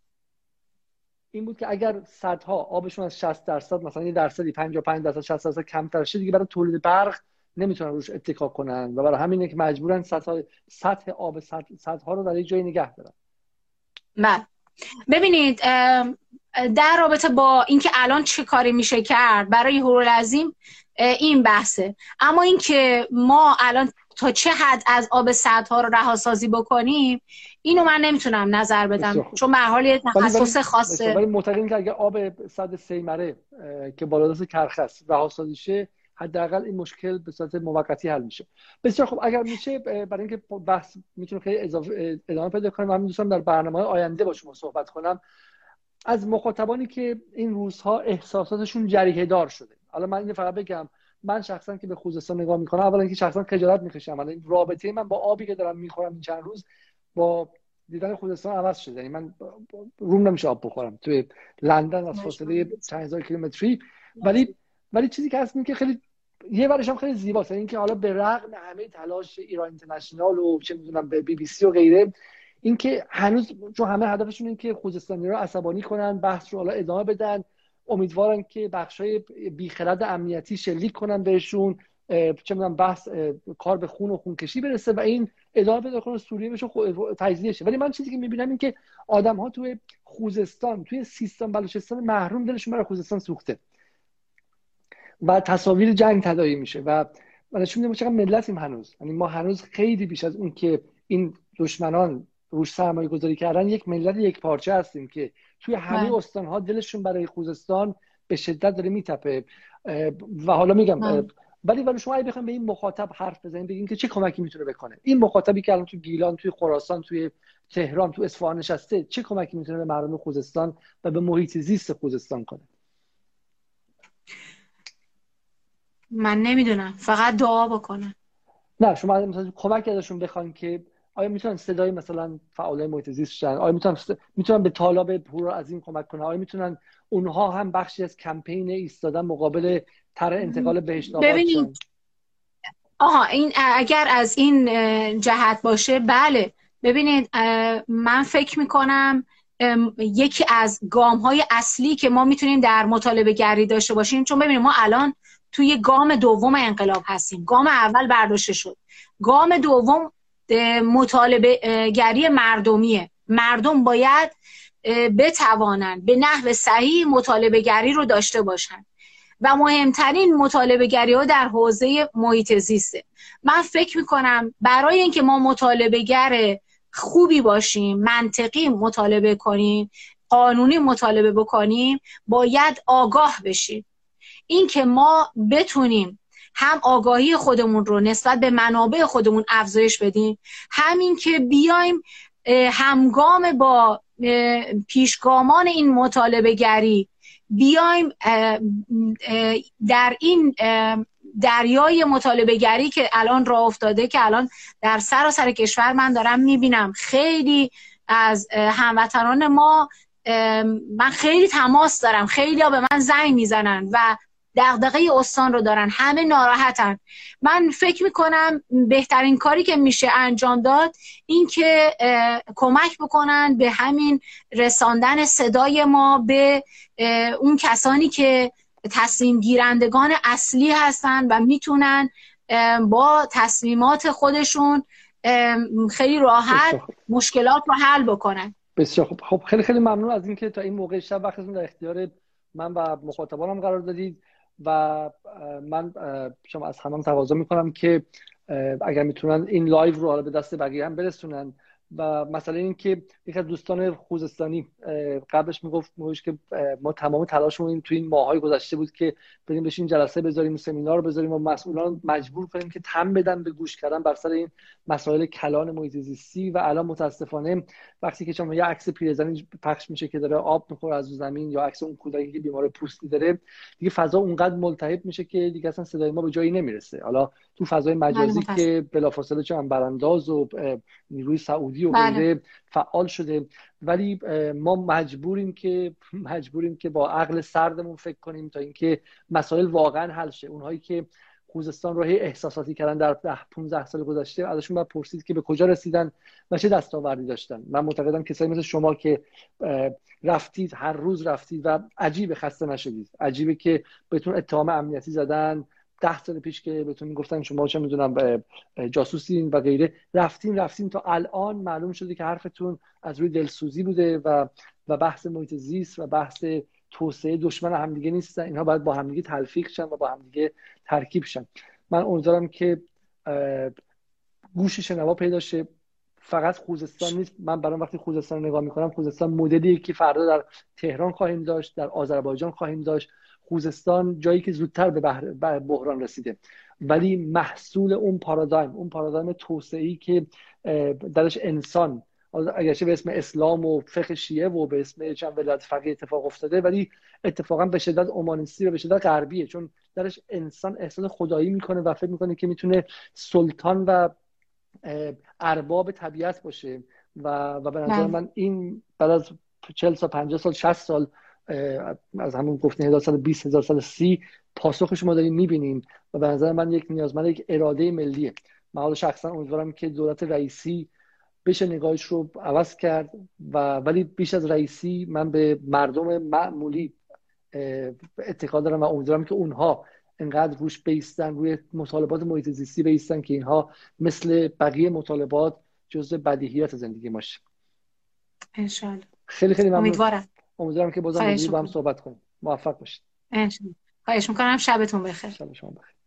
این بود که اگر صدها آبشون از شصت درصد مثلا یه درصدی پنجاه و پنج درصد شصت درصد کمتر شه دیگه برای تولید برق نمیتونن روش اتکا کنن و برای همینه که مجبورن سطح سطح آب صدها رو در یه جای نگه دارن. بله ببینید در رابطه با اینکه الان چه کاری میشه کرد برای هورالعظیم این بحثه، اما اینکه ما الان تا چه حد از آب سدها رو رهاسازی بکنیم اینو من نمیتونم نظر بدم چون مرحله تخصص خاصه. ولی معتقدم که اگه آب سد سیمره که بالادست کرخه است رهاسازی شه حداقل این مشکل به صورت موقتی حل میشه. بسیار خب اگر میشه برای اینکه بحث میتونه خیلی اضافه ادامه پیدا کنه، من دوستام در برنامه‌های آینده با شما صحبت کنم از مخاطبانی که این روزها احساساتشون جریحه دار شده. حالا من اینو فقط بگم، من شخصا که به خوزستان نگاه میکنم اولا اینکه شخصا خجالت میکشم، حالا این رابطه من با آبی که دارم میخورم این چند روز با دیدن خوزستان عوض شده، یعنی من روم نمیشه آب بخورم توی لندن از فاصله چند هزار کیلومتری. ولی ولی چیزی که هست این که خیلی یه ورش هم خیلی زیباست، اینکه حالا به رغم همه تلاش ایران اینترنشنال و چه میدونم به بی بی سی و غیره، اینکه هنوز چون همه هدفشون این که خوزستانی رو عصبانی کنن، بحث رو حالا ادامه بدن، امیدوارن که بخشای بیخرد امنیتی شلیک کنن بهشون، چه میدونم بحث کار به خون و خونکشی برسه و این ادامه پیدا کنه، سوریه بشه تجزیه شه. ولی من چیزی که میبینم این که آدم‌ها توی خوزستان، توی سیستان، بلوچستان محروم، دلشون برای خوزستان سوخته و تصاویر جنگ تداعی میشه و نشون میده چقدر ملتیم هنوز، یعنی ما هنوز خیلی بیش از اون که این دشمنان روش سرمایه گذاری کردن یک ملت یک پارچه هستیم که توی همه استان‌ها دلشون برای خوزستان به شدت داره میتپه. و حالا میگم ولی ولی شما اگه بخواید به این مخاطب حرف بزنید بگین که چه کمکی میتونه بکنه، این مخاطبی که الان تو گیلان، توی خراسان، توی تهران، تو اصفهان نشسته، چه کمکی میتونه به مردم خوزستان و به محیط زیست خوزستان کنه؟ من نمیدونم، فقط دعا بکنم. نه شما مثلا کمک ازشون بخواید که آیا میتونن صدای مثلا فعالای محیط زیست شن؟ آیا میتونن میتونن به طالب هورالعظیم کمک کنن؟ آیا میتونن اونها هم بخشی از کمپین ایستادن مقابل طرح انتقال بهشت آباد شن؟ آها این اگر از این جهت باشه بله. ببینید من فکر میکنم یکی از گام‌های اصلی که ما میتونیم در مطالبه گری داشته باشیم، چون ببینید ما الان توی گام دوم انقلاب هستیم، گام اول برداشته شد، گام دوم مطالبه گری مردمیه. مردم باید بتوانن به نحو صحیح مطالبه گری رو داشته باشن و مهمترین مطالبه گری ها در حوزه محیط زیسته. من فکر میکنم برای اینکه ما مطالبه گر خوبی باشیم، منطقی مطالبه کنیم، قانونی مطالبه بکنیم، باید آگاه بشیم. اینکه ما بتونیم هم آگاهی خودمون رو نسبت به منابع خودمون افزایش بدیم، همین که بیایم همگام با پیشگامان این مطالبه گری بیایم در این دریای مطالبه گری که الان راه افتاده، که الان در سراسر کشور من دارم میبینم خیلی از هموطنان ما من خیلی تماس دارم، خیلی ها به من زنگ میزنن و دغدغه استان رو دارن، همه ناراحتن. من فکر میکنم بهترین کاری که میشه انجام داد این که کمک بکنن به همین رساندن صدای ما به اون کسانی که تصمیم گیرندگان اصلی هستن و میتونن با تصمیمات خودشون خیلی راحت مشکلات رو حل بکنن. بسیار خوب. خب خیلی خیلی ممنون از اینکه تا این موقع شب وقتتون در اختیار من و مخاطبانم قرار دادید و من شما از همم تقاضا میکنم که اگر میتونن این لایو رو حالا به دست بقیه هم برسونن. و مسئله این که یک از دوستان خوزستانی قبلش میگفت که ما تمام تلاشمون تو این ماهای گذشته بود که بریم بشین جلسه بذاریم، سمینار بذاریم و مسئولان مجبور کنیم که تم بدن به گوش کردن بر سر این مسائل کلان محیط زیستی. و الان متاسفانه وقتی که شما یه عکس پیرزنی پخش میشه که داره آب میخوره از زمین یا عکس اون کودکی که بیمار پوستی داره، دیگه فضا اونقدر ملتهب میشه که دیگه اصلا صدای ما به جایی نمیرسه. حالا تو فضای مجازی که بلافاصله چون برانداز و نیروی سعودی و فعال شده، ولی ما مجبوریم که مجبوریم که با عقل سردمون فکر کنیم تا اینکه مسائل واقعا حل شه. اونهایی که خوزستان رو احساساتی کردن در پانزده سال گذشته، ازشون بعد پرسید که به کجا رسیدن و چه دستاوردی داشتن. من معتقدم کسایی مثل شما که رفتید، هر روز رفتید و عجیب خسته نشدید. عجیبه که بهتون اتهام امنیتی زدن ده سال پیش که بهتون میگفتن شما چه میدونم جاسوسین و غیره، رفتین رفتین تا الان معلوم شده که حرفتون از روی دلسوزی بوده و و بحث محیط زیست و بحث توسعه دشمن همدیگه نیستن. اینها باید با همدیگه تلفیق شن و با همدیگه ترکیب شن. من امیدوارم که گوش شنوا پیدا شه. فقط خوزستان نیست. من برام وقتی خوزستان رو نگاه میکنم، خوزستان مدلی که فردا در تهران خواهیم داشت، در آذربایجان خواهیم داشت. خوزستان جایی که زودتر به بحران رسیده، ولی محصول اون پارادایم، اون پارادایم توسعه‌ای که درش انسان، اگرچه به اسم اسلام و فقه شیعه و به اسم چند ولایت فقیه اتفاق افتاده، ولی اتفاقا به شدت اومانیستی و به شدت غربیه، چون درش انسان احساس خدایی میکنه و فکر میکنه که میتونه سلطان و ارباب طبیعت باشه. و و به نظر من این بعد از چهل سال، پنجاه سال، شصت سال، از همون گفتین هزار سال بیست، هزار سال سی، پاسخ شما داریم میبینیم و به نظر من یک نیازمند یک اراده ملیه. من حالا شخصا امیدوارم که دولت رئیسی بشه نگاهش رو عوض کرد و ولی بیش از رئیسی من به مردم معمولی اتکا دارم و امیدوارم که اونها انقدر روش بیستن، روی مطالبات محیط زیستی بیستن که اینها مثل بقیه مطالبات جزء بدیهیات زندگی ماشه. ان شاء الله. خیلی خیلی ممنون. امیدوارم. امیدوارم که بازم با هم صحبت کنیم. موفق باشید. خواهش میکنم. شبتون بخیر. شب شما بخیر.